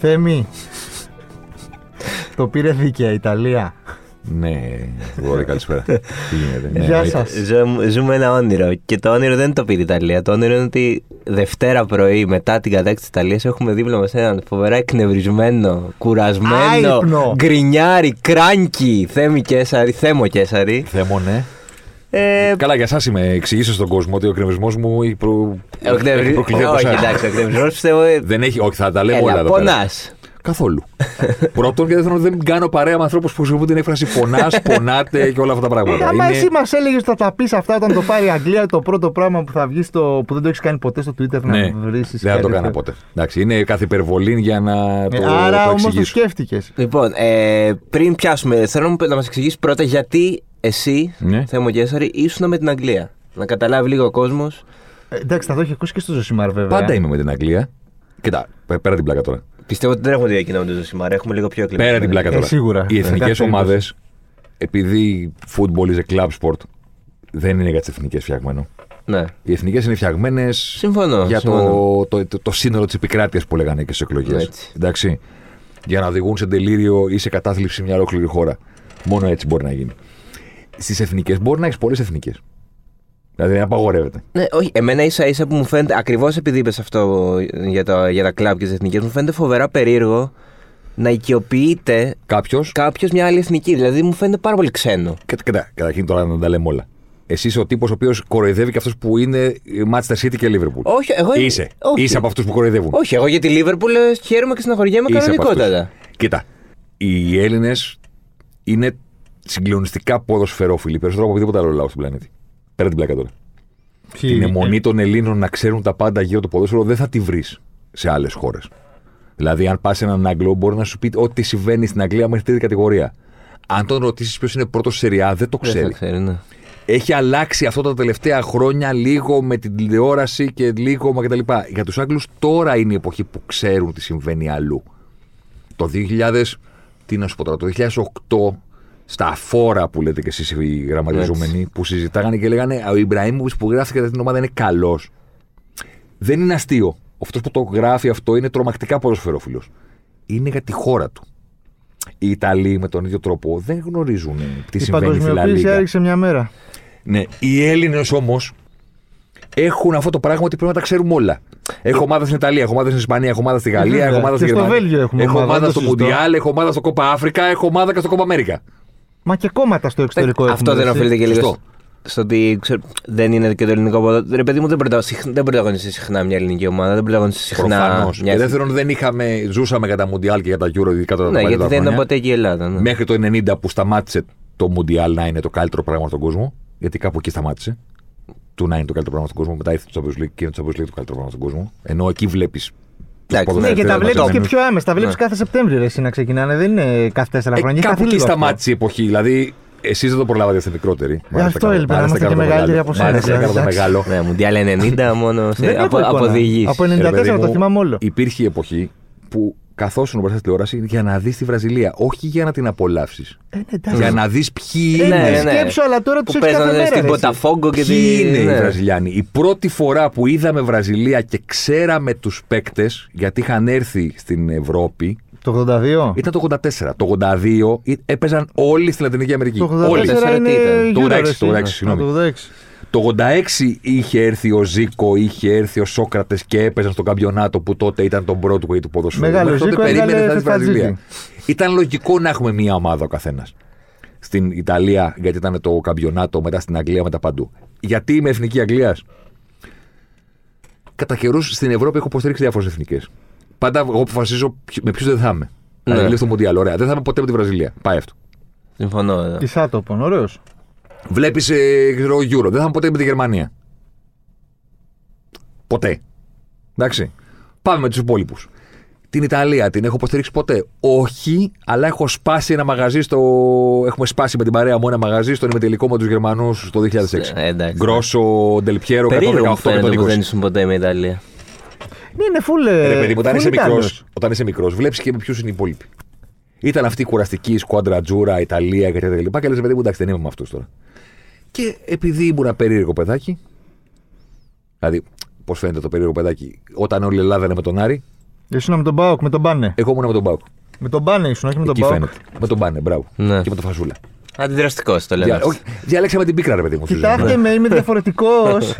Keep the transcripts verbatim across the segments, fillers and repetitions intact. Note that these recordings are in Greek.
Θέμη, το πήρε δίκαια η Ιταλία. Ναι, Βόρεια, καλησπέρα. Γεια σας. Ζούμε ένα όνειρο και το όνειρο δεν το πήρε η Ιταλία. Το όνειρο είναι ότι Δευτέρα πρωί μετά την κατάκτηση της Ιταλίας έχουμε δίπλα μας έναν φοβερά εκνευρισμένο, κουρασμένο, άϊπνο, γκρινιάρι, κράνκι Θέμη Κεσσάρη, Θέμο Κεσσάρη. Θέμο, ναι. Ε... Καλά, για εσάς είμαι. Εξηγήσω στον κόσμο ότι ο εκνευρισμός μου έχει προ... εκνευρι... προκληθεί από εσάς. Όχι, εντάξει, ο εκνευρισμός πιστεύω. Δεν έχει, όχι, θα τα λέμε όλα εδώ πέρα. Καθόλου. Πρώτον και δεύτερον, δεν κάνω παρέα με ανθρώπους που χρησιμοποιούν την έκφραση πονάς, πονάτε και όλα αυτά τα πράγματα. Αν εσύ μας έλεγες θα τα πεις αυτά όταν το πάρει η Αγγλία, το πρώτο πράγμα που θα βγει στο, που δεν το έχεις κάνει ποτέ στο Twitter, να βρεις. Δεν θα το έκανα ποτέ. Εντάξει, είναι κάθε υπερβολή για να το εξηγήσω. Άρα όμως το σκέφτηκες. Λοιπόν, πριν πιάσουμε, θέλω να μας εξηγήσεις πρώτα γιατί εσύ, Θέμο Κεσσάρη, ήσουν με την Αγγλία. Να καταλάβει λίγο ο κόσμος. Εντάξει, θα το έχει ακούσει και στο Ζωσιμάρ, βέβαια. Πάντα είμαι με την Αγγλία. Κοιτά, πέρα την πλάκα τώρα. Πιστεύω ότι δεν έχουμε διακοινωνία με τον Ζωσιμάρ. Έχουμε λίγο πιο εκλεκτικά. Πέρα την πλάκα τώρα. Ε, σίγουρα. Οι εθνικές ομάδες, επειδή football is a club sport, δεν είναι για τις εθνικές φτιαγμένο. Ναι. Οι εθνικές είναι φτιαγμένες συμφωνώ, για συμφωνώ. Το, το, το, το σύνολο της επικράτειας που λέγανε και στις εκλογές. Εντάξει. Για να οδηγούν σε τελείριο ή σε κατάθλιψη μια ολόκληρη χώρα. Μόνο έτσι μπορεί να γίνει. Στις εθνικές μπορεί να έχεις πολλές εθνικές. Δηλαδή απαγορεύεται. Ναι, όχι. Εμένα ίσα ίσα που μου φαίνεται, ακριβώς επειδή είπες αυτό για τα, για τα κλαμπ και τις εθνικές, μου φαίνεται φοβερά περίεργο να οικειοποιείται κάποιος μια άλλη εθνική. Δηλαδή μου φαίνεται πάρα πολύ ξένο. Κατα, κατα, καταρχήν τώρα να τα λέμε όλα. Εσύ είσαι ο τύπος ο οποίος κοροϊδεύει και αυτός που είναι Manchester City και Liverpool. Όχι, εγώ είμαι. Είσαι. Όχι. Είσαι από αυτούς που κοροϊδεύουν. Όχι, εγώ για τη Liverpool χαίρομαι και συναχωριέμαι κανονικότατα. Κοίτα, οι Έλληνες είναι συγκλονιστικά ποδοσφαιρόφιλοι περισσότερο από οποιοδήποτε άλλο λαό στον πλανήτη. Πέρα την πλάκα τώρα. Την είναι. αιμονή των Ελλήνων να ξέρουν τα πάντα γύρω το ποδόσφαιρο δεν θα τη βρεις σε άλλες χώρες. Δηλαδή, αν πας έναν Άγγλο, μπορεί να σου πει ό,τι συμβαίνει στην Αγγλία μέχρι τρίτη κατηγορία. Αν τον ρωτήσεις ποιος είναι πρώτος στη Σεριά, δεν το ξέρει. Δεν ξέρει ναι. Έχει αλλάξει αυτό τα τελευταία χρόνια λίγο με την τηλεόραση και λίγο μα κτλ. Για τους Άγγλους, τώρα είναι η εποχή που ξέρουν τι συμβαίνει αλλού. Το δύο χιλιάδες, τι να σου πω τώρα, το δύο χιλιάδες οκτώ. Στα αφόρα που λέτε και εσείς οι γραμματιζόμενοι, που συζητάγανε και λέγανε ο Ιμπραήμ που γράφει κατά την ομάδα είναι καλός. Δεν είναι αστείο. Αυτός που το γράφει αυτό είναι τρομακτικά ποδοσφαιρόφιλος. Είναι για τη χώρα του. Οι Ιταλοί με τον ίδιο τρόπο δεν γνωρίζουν τι η συμβαίνει στη Λα Λίγκα. Η παγκοσμιοποίηση έριξε μια μέρα. Ναι. Οι Έλληνες όμως έχουν αυτό το πράγμα ότι πρέπει να τα ξέρουμε όλα. Έχω ομάδα στην Ιταλία, έχω ομάδα στην Ισπανία, έχω ομάδα στη Γαλλία, έχω ομάδα στη Γερμανία. Έχω ομάδα στο Μουντιάλ, έχω ομάδα στο Κόπα Αφρικα, έχω ομάδα και στο Κόπα Αμέρικα. Μα και κόμματα στο εξωτερικό. Αυτό δεν οφείλεται και λίγο στο ότι δεν είναι και το ελληνικό ποδόσφαιρο. Ρε παιδί μου, δεν πρωταγωνιστεί συχνά μια ελληνική ομάδα. Δεν πρωταγωνιστεί συχνά. Και δεύτερον, δεν είχαμε, ζούσαμε για τα Μουντιάλ και για τα Euro, ειδικά τα Μουντιάλ. Ναι, γιατί δεν ήταν ποτέ και η Ελλάδα. Ναι. Μέχρι το ενενήντα που σταμάτησε το Μουντιάλ να είναι το καλύτερο πράγμα στον κόσμο. Γιατί κάπου εκεί σταμάτησε. Του να είναι το καλύτερο πράγμα στον κόσμο. Μετά ήρθε το Champions League και είναι το Champions League το καλύτερο πράγμα στον κόσμο. Ενώ εκεί βλέπει. Ναι, και τα βλέπει και πιο άμεσα. Τα βλέπει κάθε Σεπτέμβριο εσύ να ξεκινάνε, δεν είναι κάθε τέσσερα χρόνια. Κάπου εκεί σταμάτησε η εποχή. Δηλαδή, εσείς δεν το προλάβατε, είστε μικρότεροι. Αυτό ελπίζω να είμαστε και μεγαλύτεροι από εσάς. Ναι, Μουντιάλ ενενήντα μόνο από διηγήσεις. Από ενενήντα τέσσερα το θυμάμαι όλο. Υπήρχε η εποχή που καθόσουν μπροστά στη τηλεόραση για να δεις τη Βραζιλία, όχι για να την απολαύσεις. Για να δεις ποιοι είναι. Σκέψου, αλλά τώρα τους έχεις κάθε μέρα. Στην Ποταφόγκο και ποιοι είναι οι Βραζιλιάνοι. Η πρώτη φορά που είδαμε Βραζιλία και ξέραμε τους παίκτες, γιατί είχαν έρθει στην Ευρώπη. Το ογδόντα δύο. Ήταν το ογδόντα τέσσερα. Το ογδόντα δύο έπαιζαν όλοι στη Λατινική Αμερική. Το ογδόντα τέσσερα ήταν. Το ογδόντα έξι. Το ογδόντα έξι είχε έρθει ο Ζήκο, είχε έρθει ο Σόκρατης και έπαιζαν στο καμπιονάτο που τότε ήταν το Broadway του ποδοσφαίρου. Μεγάλο τότε περίμενε να δει Βραζιλία. Ήταν λογικό να έχουμε μία ομάδα ο καθένας. Στην Ιταλία, γιατί ήταν το καμπιονάτο, μετά στην Αγγλία, μετά παντού. Γιατί είμαι εθνική Αγγλίας. Κατά καιρούς στην Ευρώπη έχω υποστηρίξει διάφορες εθνικές. Πάντα εγώ αποφασίζω με ποιους δεν θα είμαι. Ναι. Δηλαδή στο Μουντιάλ, ωραία. Δεν θα είμαι ποτέ με τη Βραζιλία. Πάει αυτό. Συμφωνώ. Τι άτομο, ωραίο. Βλέπεις ε, ξέρω, Euro. Δεν θα είμαι ποτέ με τη Γερμανία. Ποτέ. Εντάξει. Πάμε με τους υπόλοιπους. Την Ιταλία την έχω υποστηρίξει ποτέ. Όχι, αλλά έχω σπάσει ένα μαγαζί στο. Έχουμε σπάσει με την παρέα μου ένα μαγαζί στον ημιτελικό με τους Γερμανούς το δύο χιλιάδες έξι. Grosso, Del Piero, εκατόν δεκαοκτώ με τον Ζήκο. Δεν ήσουν ποτέ με Ιταλία. Ναι, είναι full. Ρε παιδί μου, όταν είσαι μικρός, βλέπεις και με ποιους είναι οι υπόλοιποι. Ήταν αυτή η κουραστική σκουάντρα Τζούρα, Ιταλία κτλ. Και, και λες, παιδί μου, εντάξει, δεν είμαι με αυτούς τώρα. Και επειδή ήμουν ένα περίεργο παιδάκι. Δηλαδή, πώς φαίνεται το περίεργο παιδάκι, όταν όλη η Ελλάδα είναι με τον Άρη, Ήσουν με τον Μπάουκ, με τον Μπάνε. Εγώ ήμουν με τον Μπάουκ. Με τον Μπάνε ήσουν, όχι με τον Μπάουκ. Με τον Μπάνε, μπράβο. Ναι. Και με τον Φασούλα. Αντιδραστικό το λέμε. Δια... Όχι... Διαλέξαμε την πίκρα, ρε παιδί μου. Κοιτάξτε με, είμαι διαφορετικό.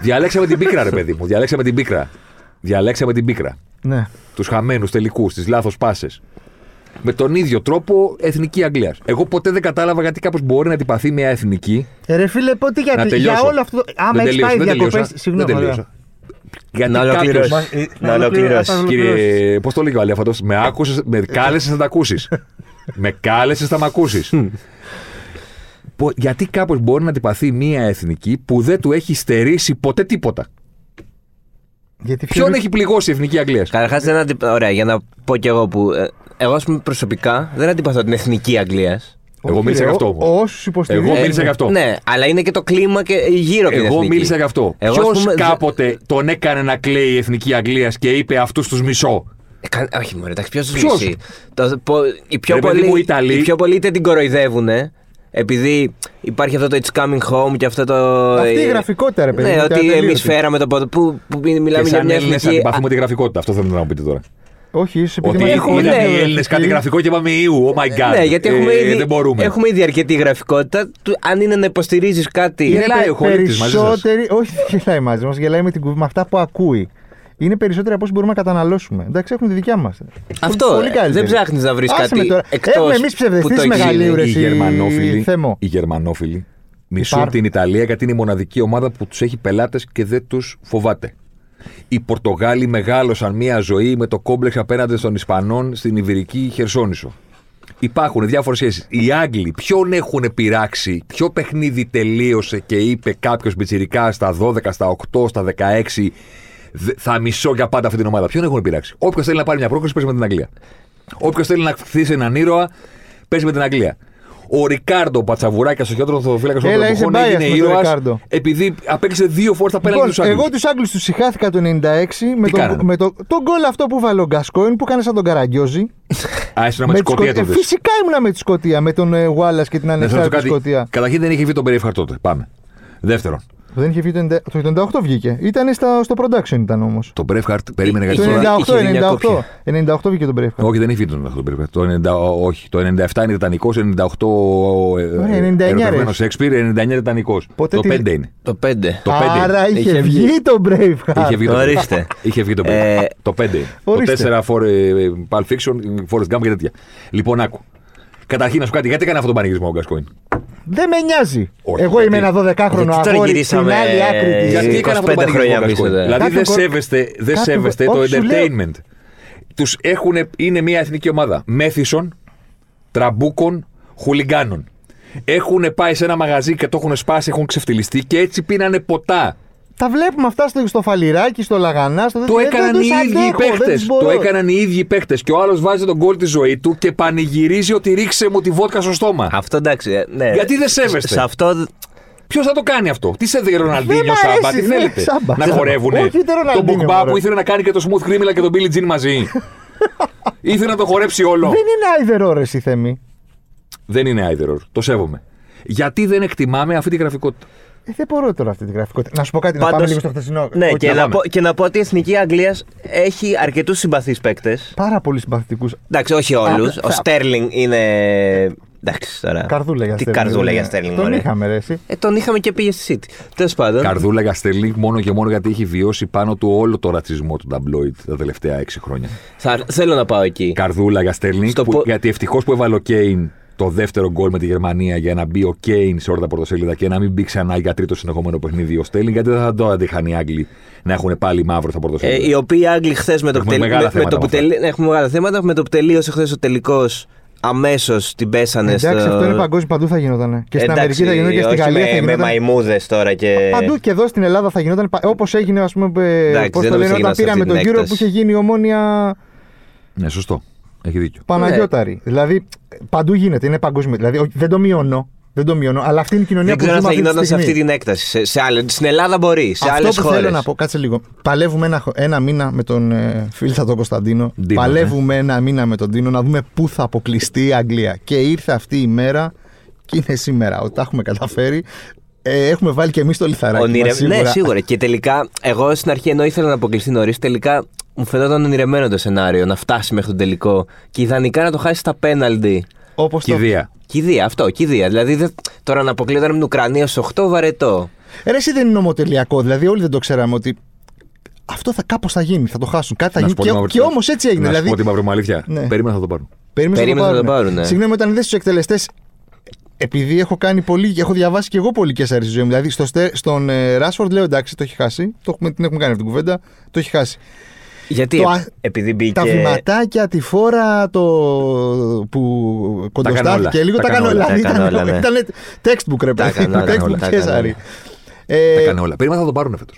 Διαλέξαμε την πίκρα, ρε παιδί μου. Διαλέξαμε την πίκρα. Διαλέξαμε την πίκρα. Ναι. Του χαμένου τελικού, τι λάθο πάσε. Με τον ίδιο τρόπο εθνική Αγγλία. Εγώ ποτέ δεν κατάλαβα γιατί κάποιο μπορεί να αντιπαθεί μια εθνική. Ρε φίλε, πότε για, για όλο αυτό. Άμα έχει πάει διακοπέ. Συγγνώμη. Για να ολοκληρώσει. Να ολοκληρώσει. Κύριε, πώ το λέει ο Αλέφαντο, με άκουσε, με κάλεσε να τα ακούσει. Με κάλεσε να τα ακούσει. Γιατί κάποιο μπορεί να αντιπαθεί μια εθνική που δεν του έχει στερήσει ποτέ τίποτα. Γιατί ποιον φύρου... έχει πληγώσει η εθνική Αγγλία. Καταρχάς, δεν αντι... Ωραία, για να πω κι εγώ που. Εγώ, ας πούμε, προσωπικά δεν αντιπαθώ την εθνική Αγγλία. Εγώ μίλησα για αυτό. Όσου υποστηρίζουν. Εγώ μίλησα για αυτό. Ναι, αλλά είναι και το κλίμα και γύρω από την εθνική. Εγώ μίλησα για αυτό. Ποιος κάποτε τον έκανε να κλαίει η εθνική Αγγλία και είπε αυτούς τους μισώ. Ε, όχι, μωρέ, εντάξει, ποιος τους μισεί. Οι πιο πολλοί πολύ είτε την κοροϊδεύουνε. Επειδή υπάρχει αυτό το It's Coming Home και αυτό το. Αυτή η γραφικότητα, ρε παιδί. Ναι, ότι εμείς φέραμε το πόδι. Που, που μιλάμε για μια εθνική. Αν πάθουμε τη γραφικότητα, αυτό θέλετε να μου πείτε τώρα. Όχι, είσαι επειδή έχουμε ναι, οι Έλληνες κάτι γραφικό και πάμε Ιού. Oh my God. Ναι, γιατί έχουμε, ε, ήδη, δεν μπορούμε. Έχουμε ήδη αρκετή γραφικότητα. Αν είναι να υποστηρίζει κάτι. Γελάει ο χωρίς μαζί σας. Όχι, γελάει μαζί μας. Γελάει με, την, με αυτά που ακούει. Είναι περισσότερα από όσο μπορούμε να καταναλώσουμε. Εντάξει, έχουμε τη δικιά μας. Αυτό. Ε, δεν ψάχνεις να βρεις κάτι τώρα. Εκτός. Έχουμε εμείς ψευδεστήσεις μεγαλείου, ρε. Οι Γερμανόφιλοι, οι Γερμανόφιλοι μισούν Υπάρ... την Ιταλία γιατί είναι η μοναδική ομάδα που τους έχει πελάτες και δεν τους φοβάται. Οι Πορτογάλοι μεγάλωσαν μια ζωή με το κόμπλεξ απέναντι των Ισπανών στην Ιβηρική Χερσόνησο. Υπάρχουν διάφορες σχέσεις. Οι Άγγλοι ποιον έχουν πειράξει, ποιο παιχνίδι τελείωσε και είπε κάποιος πιτσιρικά στα δώδεκα, στα οκτώ, στα δεκαέξι. Θα μισώ για πάντα αυτή την ομάδα. Ποιον έχουν πειράξει. Όποιος θέλει να πάρει μια πρόκληση, παίζει με την Αγγλία. Όποιος θέλει να χτίσει έναν ήρωα, παίζει με την Αγγλία. Ο Ρικάρντο, πατσαβουράκια στο χειρότερο θεοφύλακα στον Ατλαντικό, έγινε ήρωας επειδή απέκτησε δύο φορές τα πέναλτι του Άγγλου. Εγώ τους Άγγλους τους συχάθηκα το ενενήντα έξι με τον με το, το γκολ αυτό που βάλε ο Γκασκόιν που έκανε σαν τον Καραγκιόζη. Α, ήσουν με τη Σκωτία τότε. Φυσικά ήμουν με τη Σκωτία, με τον Γουάλλας και την ανεξάρτητη Σκωτία. Καταρχήν δεν είχε βγει τον Braveheart τότε. Πάμε. Δεύτερον. Δεν είχε βγει το χίλια εννιακόσια ογδόντα οκτώ βγήκε. Ήταν στα, στο production ήταν όμως. Το Braveheart περίμενε κάτι τέτοιο. Το ενενήντα οκτώ βγήκε το Braveheart. Όχι, δεν είχε βγει το Braveheart. Το ενενήντα, όχι, το ενενήντα επτά είναι Ιτανικός, το ενενήντα οκτώ ερωτευμένος Σέξπιρ, ενενήντα εννιά Ιτανικός. Το πέντε είναι. Το πέντε. Άρα είχε βγει το Braveheart. Ορίστε. Είχε βγει το Braveheart. Το πέντε. Το τέσσερα Pulp Fiction, Forrest Gump και τέτοια. Λοιπόν, άκου. Καταρχήν να σου κάτι, γιατί έκανε αυτόν τον πανηγυρισμό ο Γκασκόιν. Δεν με νοιάζει. Όχι, εγώ είμαι ένα δωδεκάχρονο αγόρι στην άλλη άκρη της. Γιατί έκανα αυτό το πανηγυρισμό. Δηλαδή δεν σέβεστε, δε σέβεστε το entertainment. Τους έχουν, είναι μια εθνική ομάδα μέθησων, τραμπούκων, χουλιγκάνων. Έχουν πάει σε ένα μαγαζί και το έχουν σπάσει, έχουν ξεφτυλιστεί και έτσι πίνανε ποτά. Τα βλέπουμε αυτά στο, στο Φαλιράκι, στο Λαγανά, στο το έκαναν, δεν αντέχω, παίχτες, το έκαναν οι ίδιοι παίχτες. Και ο άλλος βάζει τον γκολ τη ζωή του και πανηγυρίζει ότι ρίξε μου τη βότκα στο στόμα. Αυτό εντάξει. Ναι. Γιατί δεν σέβεστε. Σε αυτό... Ποιος θα το κάνει αυτό. Τι σε Ροναλντίνιο Σάμπα, τι θέλετε. Σάμπα. Να χορεύουνε. Τον Μπογκμπά που ήθελε να κάνει και το Smooth Criminal και τον Billie Jean μαζί. Ήθελε να το χορέψει όλο. Δεν είναι either or, εσύ Θέμη. Δεν είναι either or. Το σέβομαι. Γιατί δεν εκτιμάμε αυτή τη γραφικότητα. Ε, δεν μπορώ τώρα αυτή τη γραφικότητα. Να σου πω κάτι. Πάντως, να πάμε λίγο στο χθεσινό. Ναι, και να, πω, και να πω ότι η εθνική Αγγλία έχει αρκετούς συμπαθείς παίκτες. Πάρα πολλούς συμπαθητικούς. Εντάξει, όχι όλους. Ο θα... Στέρλινγκ είναι. Εντάξει τώρα. Καρδούλα για Στέρλινγκ. Τι καρδούλα για Στέρλινγκ. Τον είχαμε, ρε, εσύ. Ε, τον είχαμε και πήγε στη City. Τέλος πάντων. Καρδούλα για Στέρλινγκ μόνο και μόνο γιατί έχει βιώσει πάνω του όλο το ρατσισμό του ταμπλόιντ τα τελευταία έξι χρόνια. Θα... Θέλω να πάω εκεί. Καρδούλα για Στέρλινγκ. Που... Γιατί ευτυχώς που έβαλε ο Κέιν το δεύτερο γκολ με τη Γερμανία για να μπει ο Κέιν σε όρτα πρωτοσέλιδα και να μην μπει ξανά για τρίτο συνεχόμενο παιχνίδι ο Στέρλινγκ, γιατί δεν θα το αντέχαν οι Άγγλοι να έχουν πάλι μαύρο στα πρωτοσέλιδα. Ε, οι οποίοι Άγγλοι χθες με το που τελείωσε τελείωσε χθες ο τελικός, αμέσως την πέσανε. Εντάξει, στο... αυτό είναι παγκόσμιο, παντού θα γινόταν. Και στην Εντάξει, Αμερική θα γινόταν και στην Γαλλία. Με, θα γινόταν... με μαϊμούδες τώρα και. Παντού και εδώ στην Ελλάδα θα γινόταν. Όπως έγινε, ας πούμε. Πώς το λένε, όταν πήραμε τον Euro που είχε γίνει η Ομόνοια. Ναι, σωστό. Έχει δίκιο. Παναγιώταρη. Ναι. Δηλαδή παντού γίνεται, είναι παγκόσμιο. Δηλαδή δεν το μειώνω. Δεν το μειώνω, αλλά αυτή είναι η κοινωνία δεν που ζούμε αυτή τη στιγμή. Δεν ξέρω αν θα γινόταν σε αυτή την έκταση. Σε, σε άλλη, στην Ελλάδα μπορεί, σε άλλες χώρες. Αυτό που θέλω να πω, κάτσε λίγο. Παλεύουμε ένα, ένα μήνα με τον ε, φίλτα τον Κωνσταντίνο. Ντίνο, Παλεύουμε ε. ένα μήνα με τον Ντίνο να δούμε πού θα αποκλειστεί η Αγγλία. Και ήρθε αυτή η μέρα και είναι σήμερα. Ότι τα έχουμε καταφέρει. Ε, έχουμε βάλει και εμείς το λιθαράκι. Ονειρευ... Ναι, σίγουρα. Και τελικά, εγώ στην αρχή ενώ ήθελα να αποκλειστεί νωρίς, τελικά μου φαινόταν ονειρεμένο το σενάριο να φτάσει μέχρι τον τελικό και ιδανικά να το χάσει στα πέναλτι. Όπως κηδεία. Το... Κηδεία, αυτό, κηδεία. Δηλαδή τώρα να αποκλείεται με την Ουκρανία στους οκτώ, βαρετό. Ρε, εσύ δεν είναι νομοτελειακό, δηλαδή όλοι δεν το ξέραμε ότι αυτό θα, κάπως θα γίνει, θα το χάσουν. Κάτι θα να γίνει και, και όμως έτσι έγινε. Να δηλαδή... σου πω την μαυρομαλήθεια. Ναι. Περίμενα θα το πάρουν. Περίμενα θα το πάρουν. Ναι. Συγγνώμη, όταν είδες τους εκτελεστές. Επειδή έχω κάνει πολύ, έχω διαβάσει και εγώ πολύ και σε ζωή μου. Δηλαδή στο, στον Ράσφορντ λέω εντάξει, το έχει χάσει. Το έχουμε, την έχουμε κάνει αυτή την κουβέντα. Το έχει χάσει. Γιατί το, επειδή μπήκε... Τα βηματάκια, τη φόρα το, που κοντοστάθηκε λίγο. Τα κάνω όλα. Τα κάνω όλα. Ήταν, ήταν textbook ρε παιδί. Τα κάνω όλα. Περίμενα θα το πάρουν φέτος.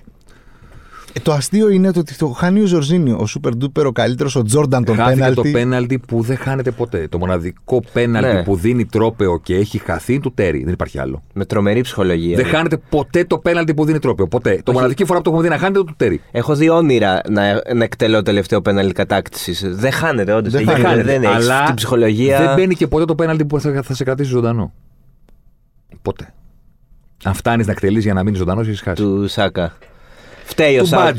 Το αστείο είναι ότι το χάνει ο Ζορζίνιο, ο Super Duper, ο καλύτερος, ο Τζόρνταν τον πέναλτι. Χάθηκε το πέναλτι που δεν χάνεται ποτέ. Το μοναδικό πέναλτι ναι. που δίνει τρόπεο και έχει χαθεί είναι του Τέρι. Δεν υπάρχει άλλο. Με τρομερή ψυχολογία. Δεν ναι. χάνεται ποτέ το πέναλτι που δίνει τρόπεο. Ποτέ. Όχι. Το μοναδική φορά που το έχουμε δει να χάνεται το Τέρι. Έχω δει όνειρα να, να εκτελώ τελευταίο πέναλτι κατάκτησης. Δεν χάνεται όντως. Δεν, δεν χάνεται. Δεν έχει την ψυχολογία. Δεν μπαίνει και ποτέ το πέναλτι που θα, θα σε κρατήσει ζωντανό. Ποτέ. Αν φτάνει να εκτελείς για να μείνει ζωντανό, έχει χάσει. Του Σάκα. Φταίει ο Σάκα.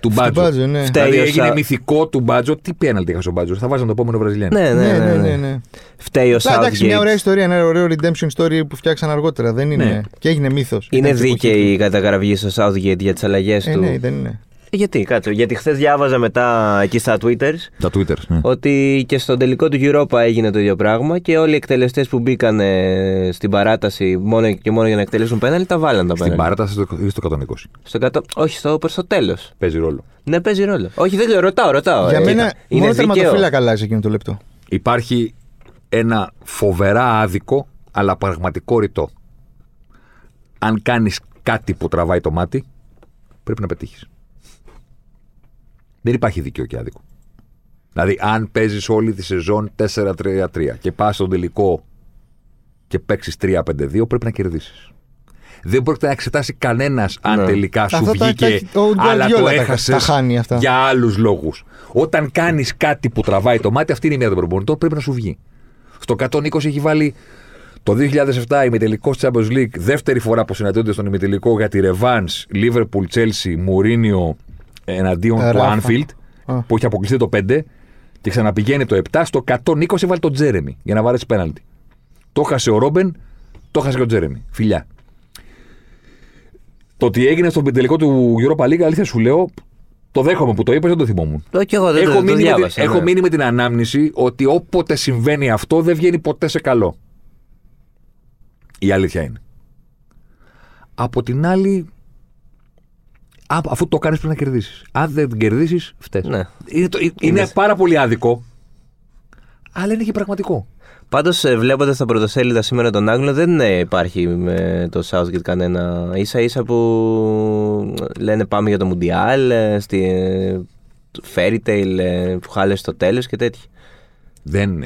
Του Μπάντζο. Ναι. Δηλαδή έγινε Σα... μυθικό του Μπάντζο. Τι πέναλτι είχα στον Μπάντζο. Θα βάζαμε το επόμενο Βραζιλιάνο. Ναι, ναι, ναι. ναι, ναι. Φταίει ο Σάκα. Εντάξει, μια ωραία ιστορία. Ένα ωραίο redemption story που φτιάξαν αργότερα. Δεν είναι. Ναι. Και έγινε μύθος. Είναι δίκαιη η καταγραφή στο Southgate για τις αλλαγές ε, του. Ναι, δεν είναι. Γιατί, κάτω. Γιατί χθες διάβαζα μετά εκεί στα Twitter. Τα Twitter, ναι. Ότι και στον τελικό του Europa έγινε το ίδιο πράγμα και όλοι οι εκτελεστές που μπήκαν στην παράταση μόνο και μόνο για να εκτελέσουν πέναλτι τα βάλαν τα πέναλτι. Στην παράταση ή στο εκατόν είκοσι. Στο εκατό... Όχι, στο, στο τέλος. Παίζει ρόλο. Ναι, παίζει ρόλο. Όχι, δεν λέω, ρωτάω, ρωτάω. Για ε, μένα είναι μόνο τερματοφύλακα αλλάζει εκείνο το λεπτό. Υπάρχει ένα φοβερά άδικο αλλά πραγματικό ρητό. Αν κάνεις κάτι που τραβάει το μάτι, πρέπει να πετύχεις. Δεν υπάρχει δίκαιο και άδικο. Δηλαδή, αν παίζεις όλη τη σεζόν τέσσερα τρία τρία και πας στον τελικό και παίξεις τρία πέντε δύο, πρέπει να κερδίσεις. Δεν πρόκειται να εξετάσει κανένας αν ναι. τελικά σου αυτά βγήκε, τα... αλλά το έχασες τα για άλλους λόγους. Όταν κάνεις κάτι που τραβάει το μάτι, αυτή είναι η μία των προπονητών, πρέπει να σου βγει. Στο εκατόν είκοσι έχει βάλει το δύο χιλιάδες επτά ημιτελικό της Champions League, δεύτερη φορά που συναντιόνται στον ημιτελικό για τη Ρεβάνς, Λίβερπουλ, Chelsea, Μουρίνιο. Εναντίον του Anfield oh. που έχει αποκλειστεί το πέντε και ξαναπηγαίνει το επτά. Στο εκατόν είκοσι βάλει τον Τζέρεμι για να βαρέσει πέναλτι. Το χάσε ο Ρόμπεν, το χάσε και ο Τζέρεμι. Φιλιά. Το ότι έγινε στον τελικό του Europa League, αλήθεια σου λέω, το δέχομαι που το είπες, δεν το θυμόμουν. Το και εγώ δεν έχω, το, μείνει, το διάβασα, με, ναι. έχω μείνει με την ανάμνηση ότι όποτε συμβαίνει αυτό δεν βγαίνει ποτέ σε καλό. Η αλήθεια είναι. Από την άλλη. Α, αφού το κάνεις πρέπει να κερδίσεις. Αν δεν κερδίσεις, φταίς. Ναι. Είναι, το, είναι, είναι πάρα πολύ άδικο, αλλά είναι και πραγματικό. Πάντως, βλέποντας τα πρωτοσέλιδα σήμερα τον Άγγλο, δεν υπάρχει με το Southgate κανένα. Ίσα-ίσα που λένε πάμε για το Μουντιάλ, στη fairy tale που χάλεσε στο τέλος και τέτοια. Δεν.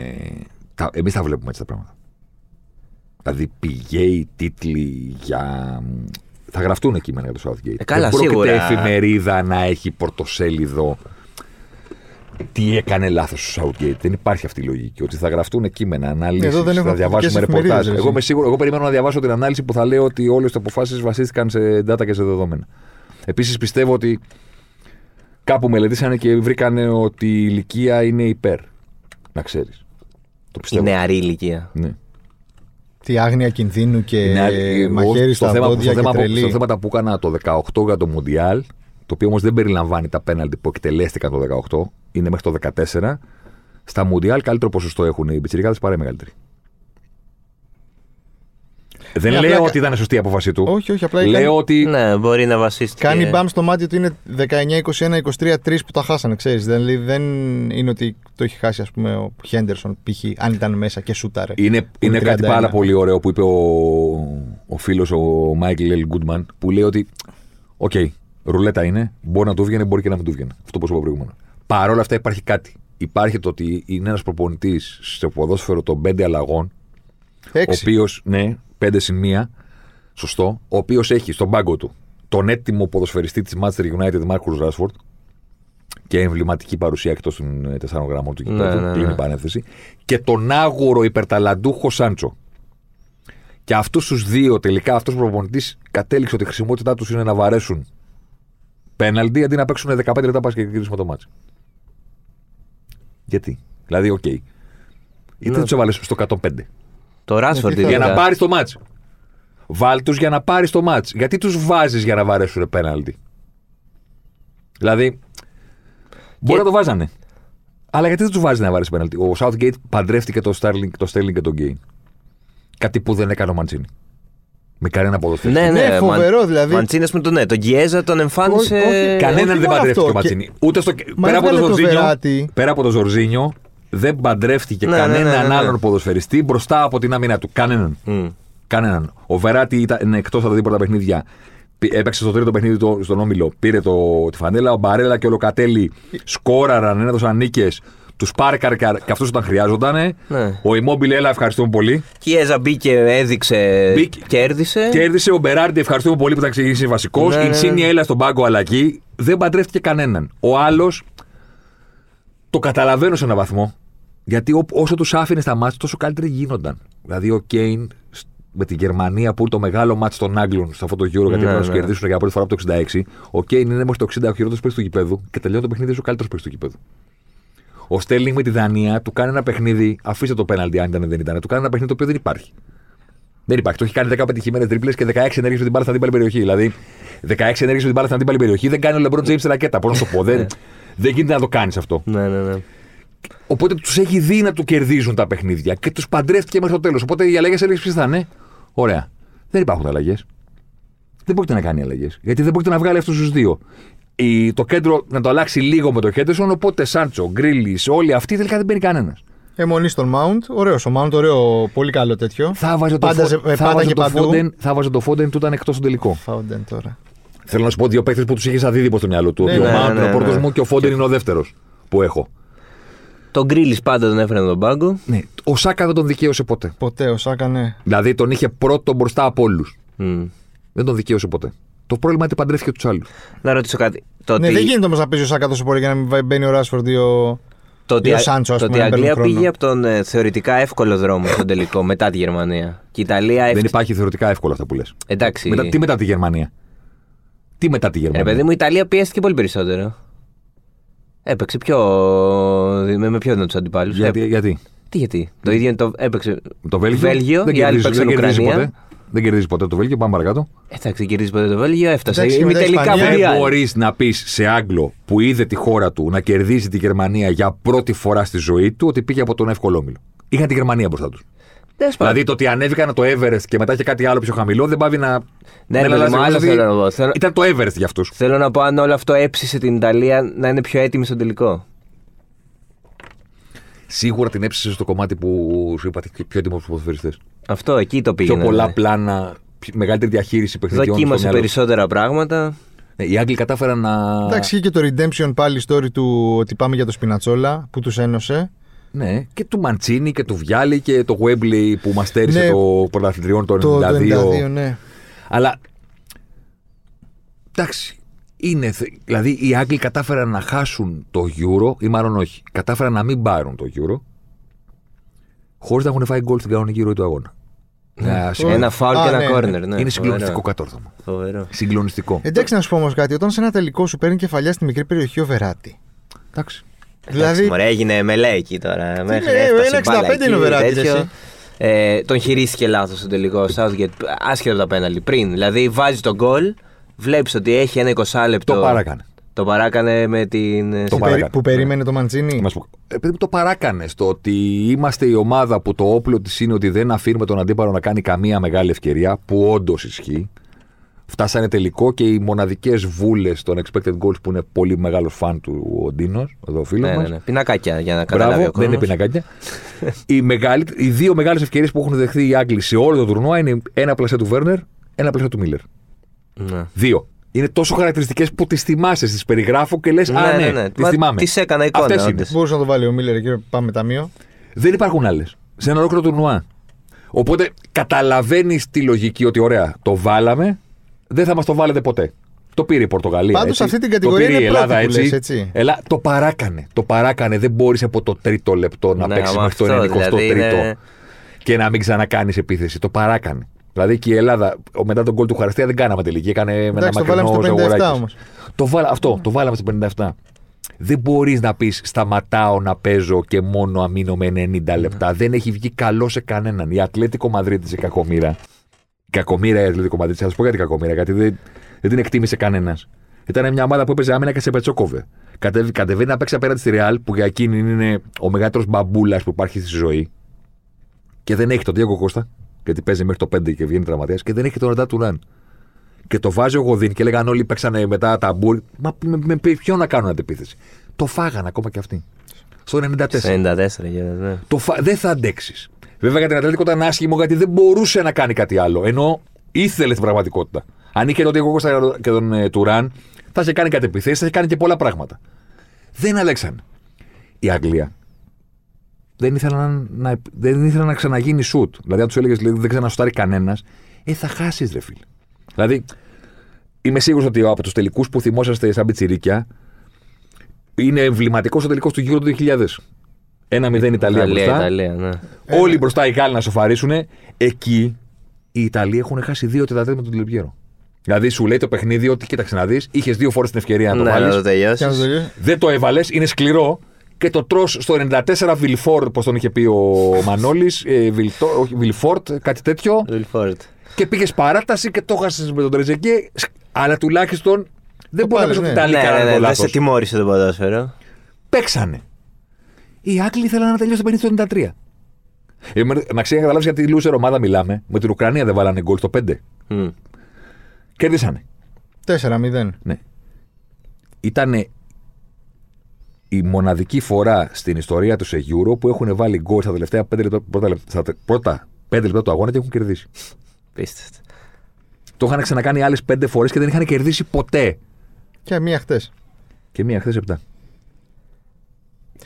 Τα, εμείς τα βλέπουμε έτσι τα πράγματα. Δηλαδή, πηγαίοι τίτλοι για. Θα γραφτούν κείμενα για το Southgate. Ε, καλά, δεν πρόκειται σίγουρα. Εφημερίδα να έχει πρωτοσέλιδο. Τι έκανε λάθος στο Southgate. Δεν υπάρχει αυτή η λογική. Ότι θα γραφτούν κείμενα, ανάλυσεις, ε, θα διαβάσουμε ρεπορτάζ. Εγώ, είμαι σίγουρο, εγώ περιμένω να διαβάσω την ανάλυση που θα λέει ότι όλες τις αποφάσεις βασίστηκαν σε data και σε δεδομένα. Επίσης πιστεύω ότι κάπου μελετήσανε και βρήκανε ότι η ηλικία είναι υπέρ. Να ξέρεις. Η νεαρή ηλικία. Ναι. Τη άγνοια κινδύνου και ναι, μαχαίρι στα πόδια και τρελή. Στο θέμα που έκανα το δεκαοκτώ για το Μουντιάλ, το οποίο όμως δεν περιλαμβάνει τα πέναλτι που εκτελέστηκαν το δεκαοκτώ, είναι μέχρι το δεκατέσσερα, στα Μουντιάλ καλύτερο ποσοστό έχουν οι πιτσιρικάδες παρά οι μεγαλύτεροι. Δεν λέω απλά... ότι ήταν σωστή η απόφαση του. Όχι, όχι, απλά λέω ότι. Ναι, μπορεί να βασίστηκε. Κάνει μπαμ στο μάτι του είναι δεκαεννιά είκοσι ένα είκοσι τρία τρία που τα χάσανε, ξέρεις. Δηλαδή δεν είναι ότι το έχει χάσει, ας πούμε, ο Χέντερσον π.χ. αν ήταν μέσα και σούταρε. Είναι, είναι κάτι πάρα πολύ ωραίο που είπε ο, ο φίλος ο Μάικλ Ελ Γκούντμαν που λέει ότι. Οκ, okay, ρουλέτα είναι. Μπορεί να του βγαίνει, μπορεί και να μην του βγαίνει. Αυτό που είπα προηγούμενα. Παρ' όλα αυτά υπάρχει κάτι. Υπάρχει το ότι είναι ένας προπονητής στο ποδόσφαιρο των πέντε αλλαγών. έξι. Ο οποίος, ναι. Πέντε σημεία, σωστό, ο οποίος έχει στον πάγκο του τον έτοιμο ποδοσφαιριστή της Manchester United, Μάρκους Ράσφορντ, και εμβληματική παρουσία εκτός των τεσσάρων γραμμών του γηπέδου, ναι, ναι, ναι. Κλείνει παρένθεση, και τον άγορο υπερταλαντούχο Σάντσο. Και αυτούς τους δύο τελικά, αυτός ο προπονητής κατέληξε ότι η χρησιμότητά τους είναι να βαρέσουν πέναλτι αντί να παίξουν δεκαπέντε λεπτά πας και κρίνουμε το μάτσο. Γιατί. Δηλαδή, οκ. Okay. Γιατί δεν του έβαλε στο εκατόν πέντε. Το Ράσφορντ. Για να πάρει το μάτς. Βάλ του για να πάρει το μάτς. Γιατί του βάζει για να βαρέσουν πέναλτι. Δηλαδή. Μπορεί και... να το βάζανε. Αλλά γιατί δεν του βάζει να βάρει πέναλτι. Ο Southgate παντρεύτηκε το Στέρλινγκ το και τον Κέιν. Κάτι που δεν έκανε ο Μαντσίνι. Με κανένα ποδοσφαίρι. Ναι, ναι, ναι, φοβερό δηλαδή. Μαντσίνι, α πούμε, τον, ναι, τον Κιέζα τον εμφάνισε. Κανέναν δεν παντρεύτηκε ο Μαντσίνι. Ούτε στο. Πέρα από, Ζορζίνιο, πέρα από το Ζορζίνιο, δεν παντρεύτηκε ναι, κανέναν ναι, ναι, ναι. άλλον ποδοσφαιριστή μπροστά από την άμυνα του. Κανέναν. Mm. Κανέναν. Ο Βεράτη ήταν εκτό από τα δύο πρώτα παιχνίδια. Έπαιξε στο τρίτο παιχνίδι το, στον Όμιλο. Πήρε το, τη φανέλα. Ο Μπαρέλα και ο Λοκατέλη σκόραραν, έδωσαν νίκες. Τους πάρκαρκαρ και αυτούς όταν χρειάζονταν. Ναι. Ο Immobile, έλα, ευχαριστούμε πολύ. Κιέζα μπήκε, έδειξε. Μπήκε. Κέρδισε. Κέρδισε. Ο Μπεράρντι, ευχαριστούμε πολύ που ήταν ξεκίνησε βασικός. Ναι, η Ινσίνια, έλα στον πάγκο, αλλά εκεί δεν παντρεύτηκε κανέναν. Ο άλλος το καταλαβαίνω σε έναν βαθμό. Γιατί ό, όσο τους άφηνε στα μάτια, τόσο καλύτεροι γίνονταν. Δηλαδή ο Κέιν. Με τη Γερμανία που είναι το μεγάλο μάτς των Άγγλων σε αυτό το Euro, γιατί ναι, να του ναι. κερδίσουν για πρώτη φορά από το εξήντα έξι. Ο Κέιν είναι μέχρι το εξήντα ο χειρότερος παίκτης του γηπέδου και τελειώνει το παιχνίδι, ο καλύτερος παίκτης του γηπέδου. Ο Στέρλινγκ με τη Δανία του κάνει ένα παιχνίδι, αφήστε το πέναλτι, αν ήταν ή δεν ήταν, του κάνει ένα παιχνίδι το οποίο δεν υπάρχει. Δεν υπάρχει. Το έχει κάνει δέκα πετυχημένες τρίπλες και δεκαέξι ενέργειες με την μπάλα στην αντίπαλη περιοχή. Δηλαδή, δεκαέξι ενέργειες με την μπάλα στην αντίπαλη περιοχή δεν κάνει ο Λεμπρόν Τζέιμς ρακέτα. Πώ να το πω, δεν, δεν γίνεται να το κάνει αυτό. Ναι, ναι, ναι. Οπότε του έχει δει να του κερδίζουν τα παιχνίδια και του παντρεύτηκε μέχρι το τέλος. Οπότε οι αλλαγές έλεγε ποιε θα είναι. Ωραία. Δεν υπάρχουν αλλαγές. Δεν πρόκειται να κάνει αλλαγές. Γιατί δεν πρόκειται να βγάλει αυτούς τους δύο. Η, το κέντρο να το αλλάξει λίγο με το Χέντερσον. Οπότε Σάντσο, Γκρίλι, όλοι αυτοί τελικά δεν μπαίνει κανένας. Αιμονή στον Mount. Ωραίος ο Mount, ωραίο, πολύ καλό τέτοιο. Θα βάζω το Foden. Θα βάζω το Foden του, ήταν εκτός στον τελικό. Foden τώρα. Θέλω να σου πω δύο παίκτες που τους είχε αδίδυπο στο μυαλό του. Ναι, ναι, ο Mount είναι ο πρώτος μου και ο Foden είναι ο δεύτερος που έχω. Τον Γκρίλις πάντα τον έφερε τον πάγκο. Ναι. Ο Σάκα δεν τον δικαίωσε ποτέ. Ποτέ, ο Σάκα, ναι. Δηλαδή τον είχε πρώτο μπροστά από όλους. Mm. Δεν τον δικαίωσε ποτέ. Το πρόβλημα είναι ότι παντρεύτηκε τους άλλους. Να ρωτήσω κάτι. Το ναι, ότι... δεν γίνεται όμως να παίζει ο Σάκα τόσο πολύ για να μην μπαίνει ο Ράσφορντ ή ο Σάντσο. Το ότι η Αγγλία πήγε από τον ε, θεωρητικά εύκολο δρόμο στον τελικό μετά τη Γερμανία. Και η Ιταλία έφτασε. Δεν υπάρχει θεωρητικά εύκολο αυτό που λες. Εντάξει. Μετά, τι μετά τη Γερμανία. Τι μετά τη Γερμανία. Ε, παιδί μου, η Ιταλία πιέστηκε πολύ περισσότερο. Έπαιξε πιο. Με, με ποιον είναι τους αντιπάλους. Γιατί, Έπαι... γιατί. Τι γιατί. Το ίδιο το έπαιξε. Το Βέλγιο. Βέλγιο δεν κερδίζει ποτέ. Δεν κερδίζει ποτέ το Βέλγιο. Πάμε παρακάτω. Εντάξει, δεν κερδίζει ποτέ το Βέλγιο. Έφτασε. Δεν μπορείς να πεις σε Άγγλο που είδε τη χώρα του να κερδίζει τη Γερμανία για πρώτη φορά στη ζωή του ότι πήγε από τον εύκολο όμιλο. Είχαν τη Γερμανία μπροστά τους. Δηλαδή το ότι ανέβηκαν το Everest και μετά είχε κάτι άλλο πιο χαμηλό δεν πάβει να. Ναι, ναι, ναι. Θέλω... Ήταν το Everest για αυτούς. Θέλω να πω αν όλο αυτό έψησε την Ιταλία να είναι πιο έτοιμη στο τελικό. Σίγουρα την έψησε στο κομμάτι που σου είπατε πιο έτοιμο από τους ποδοσφαιριστές. Αυτό, εκεί το πήγαινε. Πιο πολλά ναι. πλάνα, μεγαλύτερη διαχείριση παιχνιδιών. Δοκίμασε περισσότερα πράγματα. Οι Άγγλοι κατάφεραν να. Εντάξει, και το Redemption πάλι story του ότι πάμε για το Σπινατσόλα που τους ένωσε. Ναι, και του Μαντσίνι και του Βιάλι και το Γουέμπλι που μας στέρισε ναι, το πρωταθλητριών το ενενήντα δύο. Το ενενήντα δύο ναι. Αλλά. Εντάξει. Είναι, δηλαδή οι Άγγλοι κατάφεραν να χάσουν το Euro, ή μάλλον όχι. Κατάφεραν να μην πάρουν το Euro χωρίς να έχουν φάει γκολ στην κανονική ροή του αγώνα. Ναι, oh. Ένα φάουλ ah, και ένα κόρνερ. Ναι, ναι. Είναι συγκλονιστικό κατόρθωμα. Συγκλονιστικό. Εντάξει, να σου πω όμως κάτι. Όταν σε ένα τελικό σου παίρνει κεφαλιά στη μικρή περιοχή ο Βεράτη. Εντάξει. Δηλαδή... Μωρέ, έγινε μελέ εκεί τώρα. Μέχρι ένα εξήντα πέντε είναι ο Βεράτη. Ε, τον χειρίστηκε λάθος στο τελικό. Southgate, άσχετα από τα πέναλτι. Πριν. Δηλαδή βάζει τον γκολ, βλέπει ότι έχει ένα είκοσι λεπτό. Το παράκανε. Το παράκανε με την. Το παράκανε. Που περίμενε το Μαντσίνι. Επειδή το παράκανε στο ότι είμαστε η ομάδα που το όπλο της είναι ότι δεν αφήνουμε τον αντίπαλο να κάνει καμία μεγάλη ευκαιρία, που όντως ισχύει. Φτάσανε τελικό και οι μοναδικές βούλες των expected goals που είναι πολύ μεγάλος φαν του ο Ντίνος, εδώ ο φίλος ναι, μας. Ναι, ναι. Πινακάκια για να καταλάβει. Μπράβο, ο δεν είναι πινακάκια. οι, μεγάλη, οι δύο μεγάλες ευκαιρίες που έχουν δεχθεί οι Άγγλοι σε όλο το τουρνουά είναι ένα πλασέ του Βέρνερ, ένα πλασέ του Μίλλερ. Ναι. Δύο. Είναι τόσο χαρακτηριστικές που τις θυμάσαι, τις περιγράφω και λες ναι, α, ναι, ναι, ναι. τις θυμάμαι. Τις έκανα εικόνα. Μπορούσε να το βάλει ο Μίλλερ εκεί, πάμε ταμείο. Δεν υπάρχουν άλλες. Σε ένα ολόκληρο τουρνουά. Οπότε καταλαβαίνει τη λογική ότι ωραία, το βάλαμε. Δεν θα μας το βάλετε ποτέ. Το πήρε η Πορτογαλία. Πάντως έτσι. Αυτή την κατηγορία το πήρε είναι η Ελλάδα έτσι. Λες, έτσι. Ελά, το παράκανε. Το παράκανε. Δεν μπορείς από το τρίτο λεπτό να ναι, παίξεις μέχρι το ενενηκοστό τρίτο δηλαδή είναι... και να μην ξανακάνεις επίθεση. Το παράκανε. Δηλαδή και η Ελλάδα μετά τον γκολ του Χαριστέα δεν κάναμε τελική. Έκανε με ένα μακρινό ζαγοράκι. Το βάλαμε στο πενήντα επτά όμως. Το βάλα, αυτό. Το βάλαμε στο πενήντα επτά. δεν μπορείς να πεις σταματάω να παίζω και μόνο αμήνω με ενενήντα λεπτά. Mm. Δεν έχει βγει καλό σε κανέναν. Η Ατλέτικο Μαδρίτης, η κακομοίρα. Η κακομοίρα η Ατλέτικο Μαδρίτης. Θα σου πω γιατί κακομοίρα, γιατί δεν, δεν την εκτίμησε κανένας. Ήταν μια ομάδα που έπαιζε άμυνα και σε πετσόκοβε. Κατεβ, κατεβαίνει να παίξει απέναντι στη Ρεάλ, που για εκείνη είναι ο μεγαλύτερος μπαμπούλας που υπάρχει στη ζωή. Και δεν έχει τον Ντιέγκο Κώστα, γιατί παίζει μέχρι το πέντε και βγαίνει τραυματίας, και δεν έχει τον Ραντά Τουράν. Και το βάζει ο Γοδίν και λέγανε όλοι παίξανε μετά τα μπουλ. Μα με, με, με ποιο να κάνουν αντεπίθεση. Το φάγανε ακόμα και αυτοί. Στο ενενήντα τέσσερα. ενενήντα τέσσερα, το φα... Δεν θα αντέξεις. Βέβαια για την Ατλέτικο ήταν άσχημο γιατί δεν μπορούσε να κάνει κάτι άλλο. Ενώ ήθελε την πραγματικότητα. Αν είχε τον Ντιέγκο Κώστα και τον ε, Τουράν, θα σε κάνει κατεπιθέσεις, θα σε κάνει και πολλά πράγματα. Δεν αλλάξαν. Η Αγγλία δεν ήθελαν να, δεν ήθελαν να ξαναγίνει σουτ. Δηλαδή, αν του έλεγε δηλαδή, δεν ξανασουτάρει κανένας, ε, θα χάσεις, ρε φίλε. Δηλαδή, είμαι σίγουρος ότι από τους τελικούς που θυμόσαστε σαν πιτσιρίκια, είναι εμβληματικός ο τελικός του Euro του δύο χιλιάδες. ένα μηδέν Ιταλία μπροστά. Ιταλία, ναι. Όλοι ε, μπροστά οι Γάλλοι να σοφαρίσουν. Εκεί οι Ιταλοί έχουν χάσει δύο τετατέτ με τον Del Piero. Δηλαδή, σου λέει το παιχνίδι ότι κοίταξε να δεις, είχες δύο φορές την ευκαιρία να το βάλεις. Δεν το έβαλες, είναι σκληρό. Και το τρως στο ενενήντα τέσσερα Βιλφόρτ, πώς τον είχε πει ο Μανώλης, ε, Βιλφόρτ, κάτι τέτοιο. Βιλφόρτ. Και πήγες παράταση και το χάσες με τον Τρεζεκέ, αλλά τουλάχιστον δεν μπορεί να πει ότι τα άλλα κάνανε. Δεν σε τιμώρησε το ποδόσφαιρο. Παίξανε. Οι Άγγλοι ήθελαν να τελειώσει το πενήντα στο ενενήντα τρία. Ε, να καταλάβεις γιατί τη loser ομάδα μιλάμε. Με την Ουκρανία δεν βάλανε γκολ στο πέντε. Mm. Κέρδισανε. τέσσερα μηδέν. Ναι. Ήτανε η μοναδική φορά στην ιστορία του σε Euro που έχουν βάλει γκολ στα τελευταία πέντε λεπτά, πρώτα, στα πρώτα πέντε λεπτά του αγώνα και έχουν κερδίσει. Πίστευτε. Το είχαν ξανακάνει άλλες πέντε φορές και δεν είχαν κερδίσει ποτέ. Και μία χτες. Και μία χτες επτά.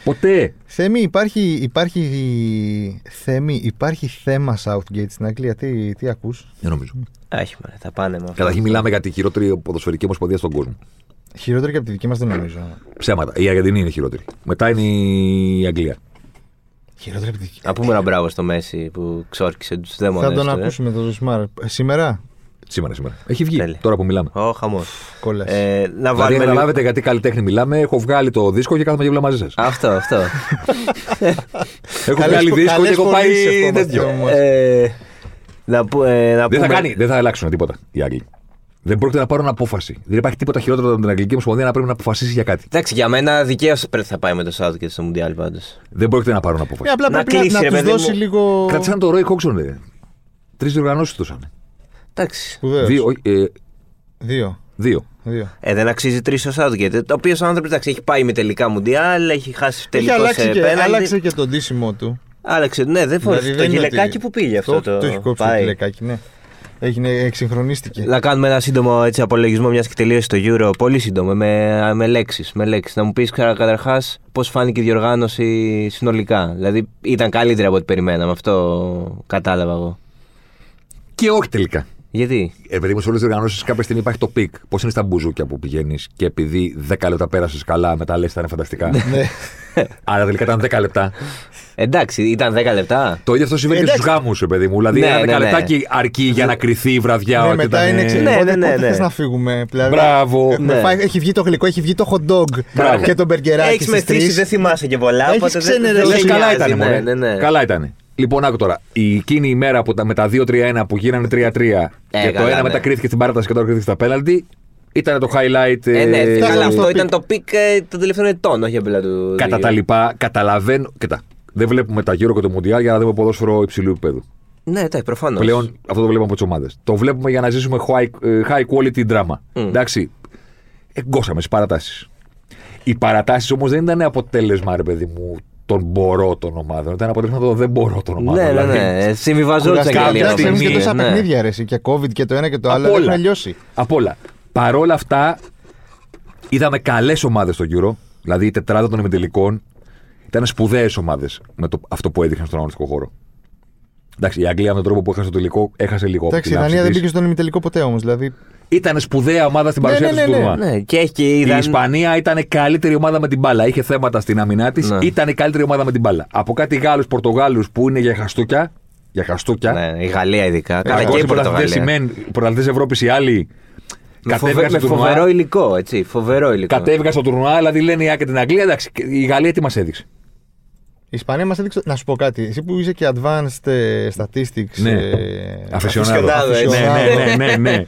Ποτέ. Θέμη, υπάρχει, υπάρχει, Θέμη, υπάρχει θέμα Southgate στην Αγγλία. Τι, τι ακούς? Δεν νομίζω. Άχι, μάνα, θα πάνε με αυτό. Καταρχήν μιλάμε για τη χειρότερη ποδοσφαιρική ομοσπονδία στον κόσμο. Χειρότερη και από τη δική μας δεν νομίζω. Ψέματα. Η Αργεντινή είναι χειρότερη. Μετά είναι η Αγγλία. Χειρότερη από τη... Να πούμε ένα μπράβο στο Μέση που ξόρκησε τους δαίμονες. Θα τον τώρα ακούσουμε τον Ζωσιμάρ. Σήμερα. Σήμερα, σήμερα. Έχει βγει. Τέλει. Τώρα που μιλάμε. Ω, χαμός. Κολλές. Ε, να βάλουμε. Δηλαδή, καταλάβετε λίγο... γιατί καλλιτέχνη μιλάμε. Έχω βγάλει το δίσκο και κάθομαι και βλέπω μαζί σας. Αυτό, αυτό. Έχω βγάλει δίσκο και έχω πάει τέτοιο. Δεν θα αλλάξουν τίποτα οι Άγγλοι. Δεν πρόκειται να πάρουν απόφαση. Δεν υπάρχει τίποτα χειρότερο από την Αγγλική Ομοσπονδία να πρέπει να αποφασίσει για κάτι. Εντάξει, για μένα δικαίως πρέπει να πάει με το Σάουθ και στο Μουντιάλ πάντως. Δεν πρόκειται να πάρουν απόφαση. Ε, απλά να πρέπει κλείσει, να, να του δώσει μου... λίγο. Κρατήσαν το Ρόι Κόξον, ρε. Τρεις διοργανώσεις δώσανε. Εντάξει. Δύο. Ε... Δύο. Δύο. Δύο. Ε, δεν αξίζει τρεις ο Southgate. Ο οποίο άνθρωπο έχει πάει με τελικά Μουντιάλ, έχει χάσει τελικά. Άλλαξε και το ντύσιμό του. Άλλαξε, ναι, δεν φοράει. Το γυλεκάκι που πήγε αυτό. Το έχει κόψει το γυλεκάκι, ναι. Έγινε, εξυγχρονίστηκε. Να κάνουμε ένα σύντομο έτσι, απολογισμό, μιας και τελείωσε το Euro. Πολύ σύντομο, με, με, λέξεις, με λέξεις. Να μου πεις καταρχάς πώς φάνηκε η διοργάνωση συνολικά. Δηλαδή, ήταν καλύτερη από ό,τι περιμέναμε. Αυτό κατάλαβα εγώ. Και όχι τελικά. Γιατί? Επειδή σε όλες τις διοργανώσεις κάποια στιγμή υπάρχει το πικ. Πώς είναι στα μπουζούκια που πηγαίνεις και επειδή δέκα λεπτά πέρασες καλά, μετά λες ήταν φανταστικά. Άρα τελικά ήταν δέκα λεπτά. Εντάξει, ήταν δέκα λεπτά. Το ίδιο αυτό συμβαίνει και στους γάμους, παιδί μου. Δηλαδή, ναι, ένα ναι, δεκαλεπτάκι ναι. αρκεί για να κρυθεί η βραδιά. Ναι, μετά ήταν... είναι εξαιρετικό. Ναι, ναι, ναι, ναι. Θες να φύγουμε. Δηλαδή, μπράβο. Ναι. Φάει, έχει βγει το γλυκό, έχει βγει το hot dog μπράβο. Και τον μπεργκεράκι. Έχεις μεθύσει, δεν θυμάσαι και πολλά. Καλά ήταν. Λοιπόν, άκου τώρα. Η εκείνη η μέρα που τα, με τα δύο τρία ένα που γίνανε τρία τρία ε, και το ένα μετακρίθηκε στην παράταση και το άλλο κρίθηκε στα πέναλτι, ήταν το highlight. Ε, ναι, ε, καλά, ε, αυτό το ήταν το πικ των τελευταίων ετών, όχι απλά του. Κατά τα λοιπά, καταλαβαίνω. Κοίτα, δεν βλέπουμε τα Euro και το Μουντιάλ για να δούμε ποδόσφαιρο υψηλού επίπεδου. Ναι, εντάξει, προφανώς. Πλέον αυτό το βλέπουμε από τις ομάδες. Το βλέπουμε για να ζήσουμε high, high quality drama. Mm. Εντάξει. Εγκώσαμε στις παρατάσεις. Οι παρατάσεις όμως δεν ήταν αποτέλεσμα, ρε παιδί μου. Τον μπορώ των ομάδων. Ήταν αποτέλεσμα το δεν μπορώ των ομάδων. Ναι, δηλαδή, ναι. Συμβιβαζόντουσαν και λίγο. Ξέρεις και τόσα ναι. παιχνίδια αρέσει. Και COVID και το ένα και το άλλο. Έχουν αλλιώσει. Απ' όλα. Παρ' όλα αυτά, είδαμε καλές ομάδες στο Euro. Δηλαδή η τετράδα των ημιτελικών ήταν σπουδαίες ομάδες με το, αυτό που έδειχναν στον αγωνιστικό χώρο. Εντάξει, η Αγγλία με τον τρόπο που έχασε το τελικό έχασε λίγο. Εντάξει, η Δανία δεν πήγε στον ημιτελικό ποτέ όμως. Δηλαδή... Ήταν σπουδαία ομάδα στην παρουσία ναι, ναι, του τουρνουά. Ναι, ναι. Και έχει και είδαν... Η Ισπανία ήταν καλύτερη ομάδα με την μπάλα. Είχε θέματα στην αμυνά της. Ναι. Ήταν η καλύτερη ομάδα με την μπάλα. Από κάτι Γάλλους, Πορτογάλους που είναι για χαστούκια. Για χαστούκια. Ναι, η Γαλλία ειδικά. Κατά και η Πορτογαλία. Οι πρωταθλητές Ευρώπης οι άλλοι Με, φοβε, με τουρνουά, φοβερό υλικό, έτσι. Φοβερό υλικό. Κατέβηκα στο τουρνουά, δηλαδή λένε οι και την Αγγλία, εντάξει, η Γαλλία τι μας έδειξε. Η Ισπανία μας έδειξε. Να σου πω κάτι. Εσύ που είσαι και advanced statistics. Ναι. Ε, Αφισιονάδο. Ναι, ναι, ναι, ναι.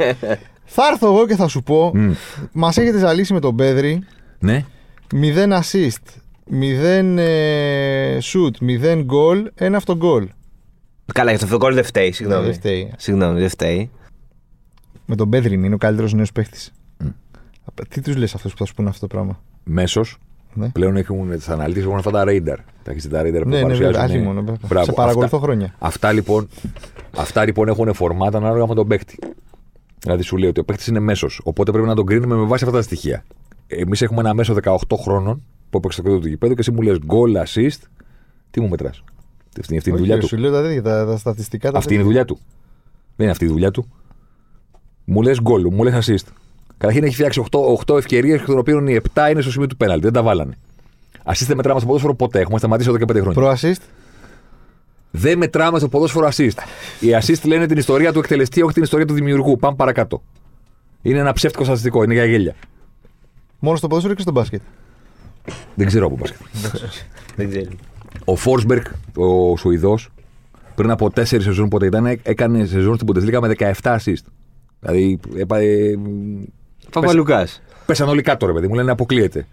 Θα έρθω εγώ και θα σου πω. Mm. Μας έχετε ζαλίσει με τον Πέδρι. Ναι. μηδέν assist, μηδέν ε, shoot, μηδέν goal, ένα αυτογκόλ. Καλά, για το αυτογκόλ δεν φταίει. Συγγνώμη. Δεν φταίει. Συγγνώμη, δεν φταίει. Με τον Πέδρι είναι ο καλύτερος νέος παίχτης. Mm. Τι τους λες αυτούς που θα σου πούνε αυτό το πράγμα. Μέσος. Ναι. Πλέον έχουν τις αναλύσεις, έχουν αυτά τα radar. Τα έχεις τα radar που ναι, παρουσιάζουν. Ναι, ναι, σε παρακολουθώ αυτά, χρόνια. Αυτά λοιπόν, αυτά λοιπόν έχουν φορμάτα ανάλογα με τον παίχτη. Δηλαδή σου λέει ότι ο παίχτης είναι μέσος. Οπότε πρέπει να τον κρίνουμε με βάση αυτά τα στοιχεία. Εμείς έχουμε ένα μέσο δεκαοκτώ χρόνων που έπαιξε το κέντρο του γηπέδου και εσύ μου λες γκολ, assist. Τι μου μετράς. Αυτή είναι η δουλειά του. Σου λέω τα στατιστικά. Αυτή είναι η δουλειά του. Δεν είναι αυτή η δουλειά του. Μου λες γκολ, μου λες assist. Καταρχήν έχει φτιάξει οκτώ, οκτώ ευκαιρίες, εκ των οποίων οι επτά είναι στο σημείο του πέναλτι. Δεν τα βάλανε. Assist δεν μετράμε στο ποδόσφαιρο ποτέ. Έχουμε σταματήσει εδώ και πέντε χρόνια. Προ-assist. Δεν μετράμε στο ποδόσφαιρο assist. Οι assist λένε την ιστορία του εκτελεστή, όχι την ιστορία του δημιουργού. Πάμε παρακάτω. Είναι ένα ψεύτικο στατιστικό, είναι για γέλια. Μόνο στο ποδόσφαιρο και στο μπάσκετ. Δεν ξέρω από μπάσκετ. Δεν ξέρω. Ο Φόρσμπεργκ, ο Σουηδός, πριν από τέσσερις σεζόν ποτέ ήταν, έκανε σεζόν στην Ποντεσλίγα με δεκαεπτά assist. Δηλαδή. Έπαε... Παπαλουκάς. Πέσαν όλοι κάτω, ρε παιδί μου, λένε αποκλείεται.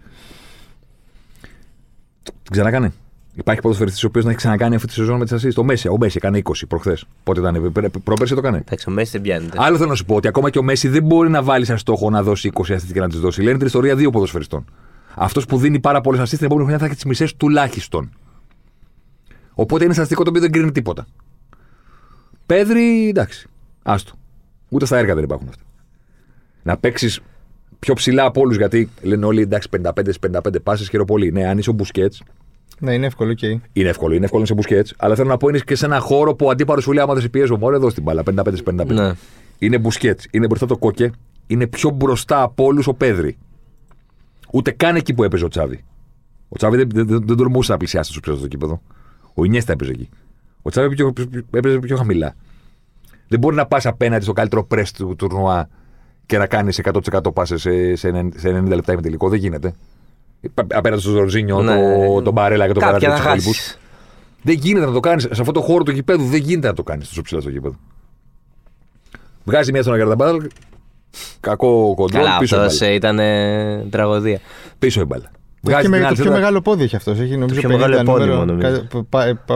Την ξανακάνε. Υπάρχει ποδοσφαιριστής ο οποίος να έχει ξανακάνει αυτή τη σεζόν με τις ασίστ. Ο Μέσι, ο Μέσι έκανε είκοσι προχθές. Πότε ήταν, πρόπερσε το έκανε. Εντάξει, ο Μέσι δεν πιάνει. Άλλο θέλω να σου πω ότι ακόμα και ο Μέσι δεν μπορεί να βάλει σαν στόχο να δώσει είκοσι ασίστ και να τις δώσει. Λένε την ιστορία δύο ποδοσφαιριστών. Αυτός που δίνει πάρα πολλές ασίστ την επόμενη χρονιά θα έχει τις μισές τουλάχιστον. Οπότε είναι στατιστικό το οποίο δεν κρίνει τίποτα. Πέδρι, εντάξει. Άστο. Ούτε στα έργα δεν υπάρχουν αυτά. Να παίξεις πιο ψηλά από όλους, γιατί λένε όλοι εντάξει πενήντα πέντε πενήντα πέντε πάσες χαίρο πολύ. Ναι, αν είσαι ο Μπουσκέτς. Ναι, είναι εύκολο και. Okay. Είναι εύκολο, είναι εύκολο να είσαι Μπουσκέτς. Αλλά θέλω να πω είναι και σε ένα χώρο που ο αντίπαλος σου λέει: άμα δεν σε πιέζω, μωρέ, δώσ' την μπάλα. πενήντα πέντε πενήντα πέντε. Ναι. Είναι Μπουσκέτς. Είναι μπροστά το Κόκε. Είναι πιο μπροστά από όλους ο Πέδρι. Ούτε καν εκεί που έπαιζε ο Τσάβι. Ο Τσάβι δεν, δεν, δεν, δεν τολμούσε να πλησιάσει στο ψηλό κήπεδο. Ο Ινιέστα έπαιζε εκεί. Ο Τσάβι πιο, έπαιζε πιο χαμηλά. Δεν μπορεί να πα απέναντι στο καλύτερο πρέσ του τουρνουά και να κάνει εκατό τοις εκατό πάσες σε, σε ενενήντα λεπτά με τελικό. Δεν γίνεται. Απέναντι στο Ζορζίνιο, ναι, τον το Μπαρέλα και τον Βεράτη και του υπόλοιπου. Δεν γίνεται να το κάνει. Σε αυτό το χώρο του γηπέδου δεν γίνεται να το κάνει τόσο ψηλά στο γήπεδο. Βγάζει μια στον Αγκαρδαμπάλ. Κακό κοντρόλ. Καλά, αυτό ήταν τραγωδία. Πίσω η μπάλα. Βγάζει και το πιο μεγάλο πόδι έχει αυτό. Έχει νομίζω το πιο μεγάλο πόδι μόνο.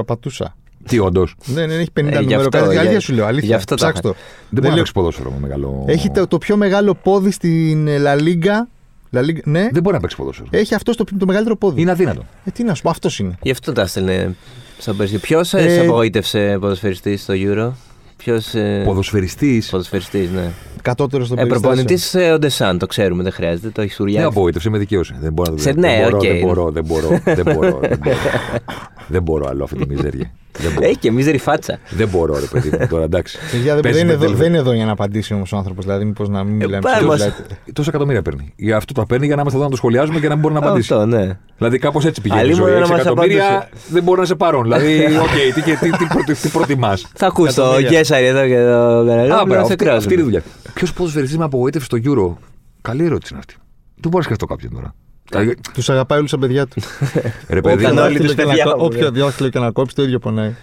Πατούσα. Τι όντως. Δεν έχει πενήντα νούμερο. Αλήθεια σου λέω. Αλήθεια. Ψάξτε το. Δεν μπορεί να παίξει ποδόσφαιρο με μεγάλο. Έχει το πιο μεγάλο πόδι στην La Liga. Ναι. Δεν μπορεί να παίξει ποδόσφαιρο. Έχει αυτό το, το μεγαλύτερο πόδι. Είναι αδύνατο. Ε, τι να σου πω, αυτό είναι. Γι' αυτό τα έστελνε σαν πέρσι. Ποιος ε... σε απογοήτευσε ποδοσφαιριστής στο Euro. Ποιος. Ε... Ποδοσφαιριστής. Ποδοσφαιριστής, ναι. Κατώτερο στον ποδοσφαιριστή. Προπονητής ε, ο Ντεσάν, το ξέρουμε, δεν χρειάζεται. Το έχει σουριάσει. Δεν απογοήτευσε, με δικαίωσε. Δεν μπορώ να το δω. Ναι, οκ. Δεν μπορώ, δεν μπορώ. Δεν μπορώ άλλο αυτή τη μιζέρια. Έχει και μίζερη φάτσα. Δεν μπορώ, ρε παιδί μου, τώρα εντάξει. Δεν είναι εδώ για να απαντήσει όμως ο άνθρωπος, δηλαδή μήπως να μην μιλάμε ψηλά. Τόσα εκατομμύρια παίρνει. Αυτό τα παίρνει για να είμαστε εδώ να το σχολιάζουμε και να μην μπορεί να απαντήσει. Δηλαδή κάπως έτσι πηγαίνει η ζωή. έξι εκατομμύρια δεν μπορούν να σε πάρουν. Δηλαδή, οκ, τι προτιμάς. Θα ακούς το Κεσσάρη εδώ και το Καραγιό. Αυτή είναι η δουλειά. Ποιος ποδοσφαιριστής με απογοήτευσε στο Euro. Καλή ερώτηση είναι αυτή. Δεν μπορώ να σκεφτώ κάποιον τώρα. Τους αγαπάει όλους τα παιδιά του. Ρε παιδί, όποιο δάχτυλο και να κόψει το ίδιο πονάει.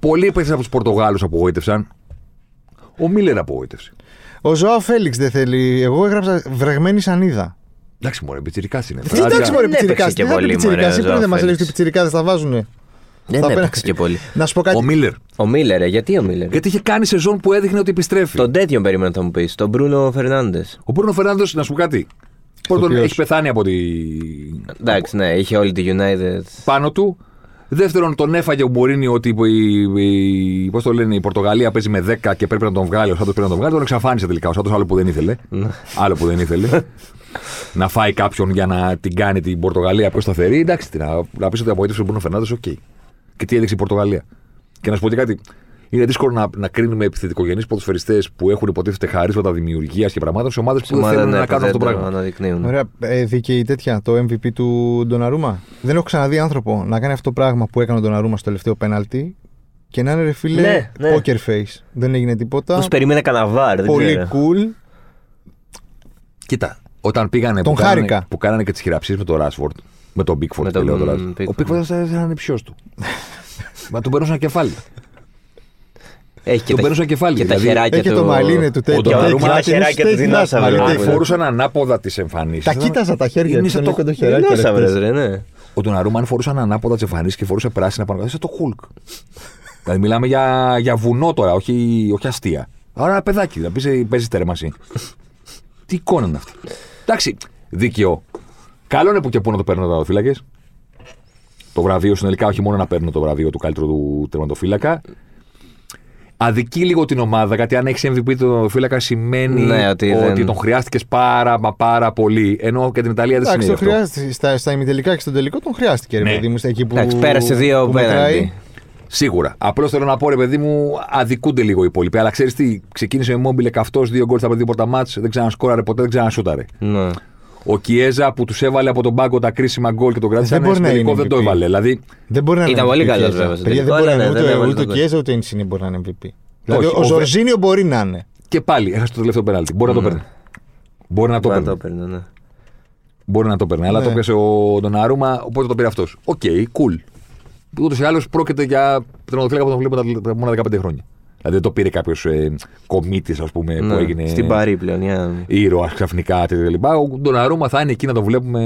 Πολλοί παίχτες από τους Πορτογάλους απογοήτευσαν. Ο Μίλλερ απογοήτευσε. Ο Ζωάο Φέλιξ δεν θέλει. Εγώ έγραψα βρεγμένη σανίδα. Εντάξει μωρέ, πιτσιρικάς είναι. Εντάξει μωρέ, πιτσιρικάς. Τι θα πει πιτσιρικάς. Ή δεν μας έλεγε ότι οι πιτσιρικάδες τα βάζουνε. Δεν έπαιξε και πολύ. Να σου πω κάτι. Ο Μίλλερ. Ο Μίλλερ, γιατί ο Μίλλερ. Γιατί είχε κάνει σεζόν που έδειχνε ότι επιστρέφει. Τον τέτοιον περίμενα να μου πει. Τον Μπρούνο Φερνάντες. Ο Μπρούνο Φερνάντες, να σου πω κάτι. Πρώτον, έχει πεθάνει από τη. Εντάξει, ναι, είχε όλη τη United πάνω του. Δεύτερον, τον έφαγε ο Μπορίνι ότι η, η, πώς το λένε, η Πορτογαλία παίζει με δέκα και πρέπει να τον βγάλει. Ο Σάντος πρέπει να τον βγάλει. Τον εξαφάνισε τελικά ο Σάντος, άλλο που δεν ήθελε. Άλλο που δεν ήθελε. Να φάει κάποιον για να την κάνει την Πορτογαλία πιο σταθερή. Εντάξει, να, να πει ότι απογοήτευσε ο Μπούνο Φερνάνδες, οκ. Okay. Και τι έδειξε η Πορτογαλία. Και να σου πω και κάτι. Είναι δύσκολο να, να κρίνουμε επιθετικογενείς ποδοσφαιριστές που έχουν υποτίθεται χαρίσματα δημιουργίας και πραγμάτων σε ομάδες που δεν θέλουν ναι, να κάνουν αυτό το πράγμα. Ωραία, ε, δίκαιη τέτοια, το εμ βι πι του Ντονναρούμα. Δεν έχω ξαναδεί άνθρωπο να κάνει αυτό το πράγμα που έκανε ο Ντονναρούμα στο τελευταίο πέναλτι Και να είναι ρε φίλε, ναι, ναι. Poker face. Δεν έγινε τίποτα. Τους περίμενε καναβάρ. Πολύ cool. Κοίτα, όταν πήγανε τον που, κάνανε, που κάνανε και τις χειραψίες με τον Ράσφορντ, με τον Πίκφορντ, το, το ο Πίκφορντ θα ήταν ψιός του. Μα τον παίρνουν κεφάλι. Έχει και τον παίρνουν κεφάλι. Και δηλαδή, τα χεράκια του. Το μαλλίνε του τέτοιου. Τα χεράκια του δυνάσαμε. Φορούσαν ανάποδα τις εμφανίσεις. Τα κοίταζα τα χέρια του. Ο Ντονναρούμα αν φορούσαν ανάποδα τις εμφανίσεις και φορούσε πράσινα πάνω κάτω, το Χουλκ. Δηλαδή μιλάμε για, για βουνό τώρα, όχι, όχι αστεία. Άρα ένα παιδάκι, να πει παίζει τέρμαση. Τι εικόνα είναι αυτή. Εντάξει, δίκαιο. Καλό είναι που και πού να το παίρνουν τερματοφύλακες. Το βραβείο συνολικά, όχι μόνο να παίρνουν το βραβείο του καλύτερου του τερματοφύλακα. Αδικεί λίγο την ομάδα, γιατί αν έχει εμ βι πι τερματοφύλακα σημαίνει ναι, ότι, ότι δεν... τον χρειάστηκε πάρα μα πάρα πολύ. Ενώ και την Ιταλία δεν σημαίνει. Εντάξει, τον χρειάστηκε. Στα, στα ημιτελικά και στον τελικό τον χρειάστηκε. Ναι. Παιδί μου, εκεί που, εντάξει, πέρασε δύο πέναντι. Σίγουρα. Απλώς θέλω να πω, ρε παιδί μου, αδικούνται λίγο οι υπόλοιποι. Αλλά ξέρεις τι, ξεκίνησε ο Μόμπιλε καυτός, δύο γκολ στα πρωτά μάτς, δεν ξανασκόραρε ποτέ, δεν ξανασούταρε. Ναι. Ο Κιέζα που τους έβαλε από τον πάγκο τα κρίσιμα γκολ και τον κράτησαν, στο τελικό δεν το έβαλε. Δηλαδή... Δεν μπορεί να είναι. Ήταν πολύ καλός βέβαια. Δεν μπορεί να είναι ούτε ο Κιέζα ούτε ο Ενσίνη μπορεί να είναι εμ βι πι. Δηλαδή ο Ζορζίνιο μπορεί να είναι. Και πάλι έχασε το τελευταίο πέναλτι. Μπορεί να το παίρνει. Μπορεί να το παίρνει. Μπορεί να το παίρνει. Αλλά το πιάσε ο Ντονναρούμα, οπότε το πήρε αυτός. Οκ, cool. Ούτως ή άλλως πρόκειται για τερματοφύλακα που τον βλέπουμε τα μόνα δεκαπέντε χρόνια. Δηλαδή δεν το πήρε κάποιος ε, κομίτης, ας πούμε, ναι, που έγινε. Στην Παρί πλέον. Yeah. Ήρωας ξαφνικά κλπ. Ο Ντονναρούμα θα είναι εκεί να τον βλέπουμε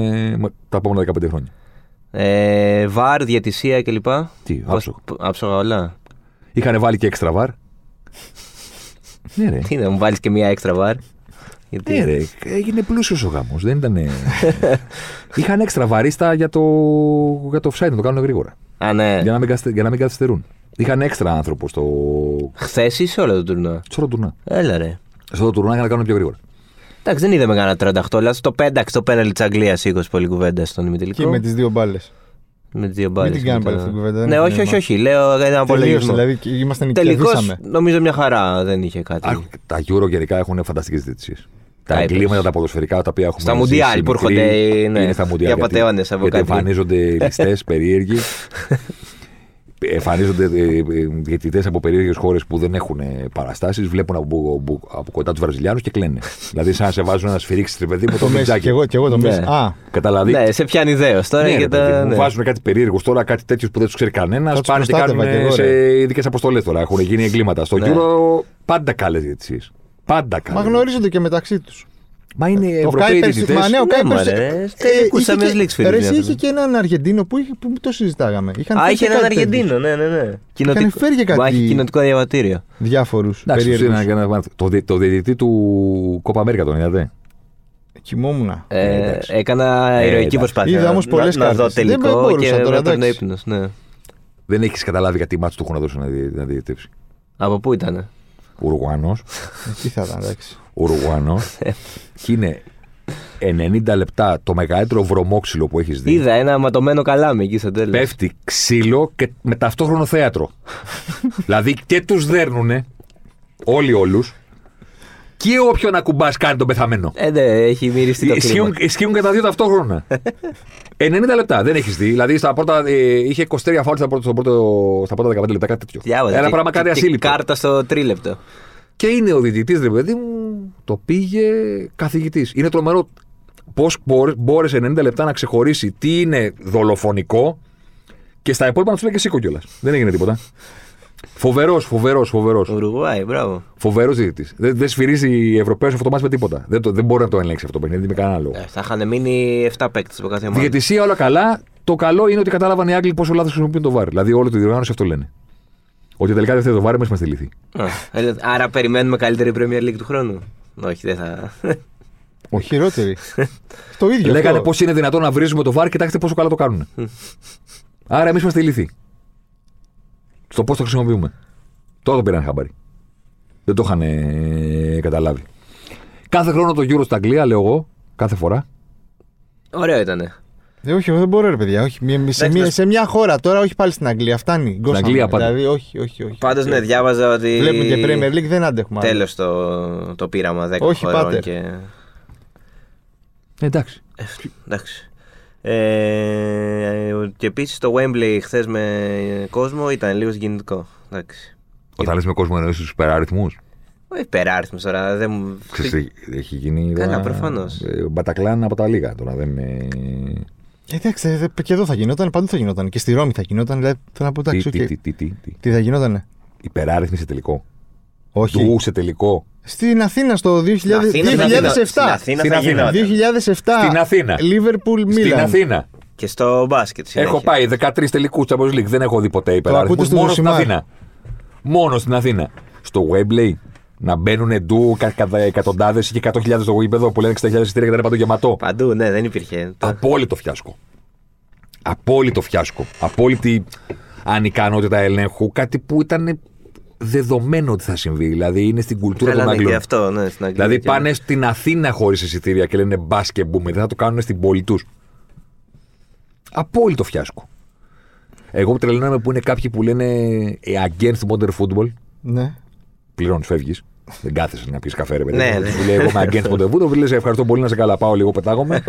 τα επόμενα δεκαπέντε χρόνια. Ε, βαρ, διαιτησία κλπ. Τι, άψογα. Άψογα όλα. Είχαν βάλει και έξτρα βαρ. Ναι, ρε. Τι να μου βάλεις και μία έξτρα βαρ. Γιατί... Ναι, ρε. Έγινε πλούσιος ο γάμος. Δεν ήταν. Είχαν έξτρα βαρίστα για το offside, να το κάνουν γρήγορα. Α, ναι. Για να μην καθυστερούν. Είχαν έξτρα άνθρωπο στο. Χθες ή σε όλα τα τουρνά. Σε όλα τα τουρνά. Έλα ρε. Σε όλα τα τουρνά για να κάνουν πιο γρήγορα. Εντάξει, δεν είδαμε κανένα τριάντα οκτώ, αλλά στο πένταξ το πέναλι τη Αγγλία σήκωσε πολύ κουβέντα στον ημιτελικό. Και με τις δύο μπάλες. Με τις δύο μπάλες. Μην την κάνουμε πάλι αυτή την κουβέντα. Ναι, όχι, όχι, όχι. Λέω ήταν απολογισμό. Δηλαδή ήμασταν νικητές. Νομίζω μια χαρά δεν είχε κάτι. Ά, τα Euro γενικά έχουν φανταστικές διαιτησίες. Τα εγκλήματα, τα ποδοσφαιρικά, τα οποία έχουμε. Στα Μουντιάλ που έρχονται. Είναι στα Μουντιάλ. Γιατί εμφανίζονται ληστές, περίεργοι. Εμφανίζονται διαιτητές από περίεργες χώρες που δεν έχουν παραστάσεις, βλέπουν από, από, από κοντά τους Βραζιλιάνους και κλαίνε. Δηλαδή, σαν να σε βάζουν να σφυρίξεις τρε παιδί μου το μυτσάκι. Και εγώ, και εγώ το ναι. Μέσα. Καταλαβεί. Ναι, σε πιάνει ιδέως τώρα. Ναι, και τα... ναι. Βάζουν κάτι περίεργο τώρα, κάτι τέτοιο που δεν τους ξέρει κανένας. Πάνε και κάνουν εγώ, σε ειδικές αποστολές τώρα. Έχουν γίνει εγκλήματα. Στο Euro πάντα καλές διαιτησίες. Πάντα καλές. Μα γνωρίζονται και μεταξύ τους. Μα είναι Ευρωπαίοι διαιτητές. Μα ναι, ο Κάιπερς. Είχε, είχε και έναν Αργεντίνο που, είχε, που το συζητάγαμε. Είχαν Α, είχε έναν Αργεντίνο, ναι, ναι, ναι. Κοινοτικ... Είχαν φέρει και κάτι. Μα έχει κοινοτικό διαβατήριο. Διάφορους. Το διαιτητή του Κόπα Αμέρικα τον είδατε. Κοιμόμουν. Ε, έκανα ηρωική προσπάθεια. Είδα όμως πολλές κάρτες. Να δω τελικό και έπαιρνε ύπνος. Δεν έχεις καταλάβει γιατί μάτσο του έχουν δώσει να διαιτητεύσει. Από πού ήτανε. Ουρουγουάνος. Τι θα ήταν, εντάξει. Ουρουγουάνος. Και είναι ενενήντα λεπτά το μεγαλύτερο βρωμόξυλο που έχεις δει. Είδα ένα ματωμένο καλάμι εκεί στο τέλος. Πέφτει ξύλο και με ταυτόχρονο θέατρο. Δηλαδή και τους δέρνουνε όλοι όλους. Και όποιον ακουμπάς κάνει τον πεθαμένο. Ε, ναι, έχει μυριστεί το κλίμα. Ισχύουν και τα δύο ταυτόχρονα. ενενήντα λεπτά, δεν έχεις δει. Δηλαδή στα πρώτα, ε, είχε είκοσι τρία φάουλ στα, στα πρώτα δεκαπέντε λεπτά, κάτι τέτοιο. Διάβαζε, ένα και, πράγμα κάτι ασύλληπτο. Κάρτα στο τρίλεπτο. Και είναι ο διαιτητής, ρε παιδί μου, το πήγε καθηγητής. Είναι τρομερό πώς μπόρεσε ενενήντα λεπτά να ξεχωρίσει τι είναι δολοφονικό και στα υπόλοιπα να του λέει και σήκω κιόλας. Δεν έγινε τίποτα. Φοβερός, φοβερός, φοβερός. Ουρουγουάη, μπράβο. Φοβερός διαιτητής. Δεν δε σφυρίζει Ευρωπαίος αυτό το μάτς με τίποτα. Δεν, το, δεν μπορεί να το ελέγξει αυτό το παιχνίδι με κανένα λόγο. Ε, θα είχαν μείνει επτά παίκτες από κάθε ομάδα. Διαιτησία όλα καλά. Το καλό είναι ότι κατάλαβαν οι Άγγλοι πόσο λάθος χρησιμοποιούν το βάρ. Δηλαδή όλη τη διοργάνωση αυτό λένε. Ότι τελικά δεν θέλει το βάρ, εμείς είμαστε λυθοί. Άρα περιμένουμε καλύτερη Premier League του χρόνου. Όχι, δεν θα. Ο χειρότερη. Το ίδιο. Λέγανε πώς είναι δυνατόν να βρίζουμε το βάρ, κοιτάξτε πόσο καλά το κάνουν. Άρα εμείς είμαστε λυθοί. Στο πώς το χρησιμοποιούμε. Τώρα το πήραν χαμπάρι. Δεν το είχαν ε, καταλάβει. Κάθε χρόνο το Euro στα Αγγλία, λέω εγώ, κάθε φορά. Ωραίο ήτανε. Ε, όχι, δεν μπορώ, ρε παιδιά. Όχι, σε, σε, μια, σε μια χώρα τώρα, όχι πάλι στην Αγγλία. Φτάνει. Στην Αγγλία πάντα. Δηλαδή, όχι, όχι, όχι. Πάντως, ναι, διάβαζα ότι. Βλέπουμε και Premier League, δεν αντέχουμε. Τέλος το, το πείραμα δέκα όχι, χωρών και... ε, εντάξει. Ε, εντάξει. Ε, και επίσης το Wembley χθες με κόσμο ήταν λίγο συγκινητικό. Εντάξει. Όταν λες με κόσμο εννοείς τους υπεράριθμους. Ο υπεράριθμος τώρα δεν... Ξέρεις, έχει γίνει... Καλά, προφανώς. Μπατακλάν από τα λίγα τώρα, δεν με... Εντάξει, και εδώ θα γινόταν, παντού θα γινόταν. Και στη Ρώμη θα γινόταν, δηλαδή θέλω να πω εντάξει. Τι, τι, τι, τι, τι. τι θα γινότανε. Υπεράριθμη σε τελικό. Όχι. Του σε τελικό. Στην Αθήνα στο δύο χιλιάδες επτά. Στην Αθήνα. Στην Αθήνα. Λίβερπουλ Μίλαν. Στην Αθήνα. Και στο μπάσκετ. Συνέχεια. Έχω πάει δεκατρείς τελικούς Champions League. Δεν έχω δει ποτέ υπεράριθμους. Μόνο στην Αθήνα. Μόνο στην Αθήνα. Στο Wembley να μπαίνουν εντού κατά εκατοντάδες και εκατό χιλιάδες στο γήπεδο που λένε εξήντα χιλιάδες εισιτήρια και δεν είναι παντού γεμάτο. Παντού, ναι, δεν υπήρχε. Απόλυτο φιάσκο. Απόλυτο φιάσκο. Απόλυτη ανικανότητα ελέγχου. Κάτι που ήταν δεδομένο ότι θα συμβεί. Δηλαδή είναι στην κουλτούρα των Αγγλών. Και αυτό, ναι, στην Αγγλία. Δηλαδή πάνε και... στην Αθήνα χωρίς εισιτήρια και λένε μπα και μπούμε. Δεν θα το κάνουν στην πόλη τους. Απόλυτο φιάσκο. Εγώ τρελαίνομαι που είναι κάποιοι που λένε against modern football. Ναι. Πληρώνει, φεύγει. Δεν κάθεσαι να πει καφέ, ρε παιδί. Ναι, ναι. Του λέει: Εγώ είμαι against modern football. Λες, ευχαριστώ πολύ, να σε καλά. Πάω λίγο, πετάγομαι.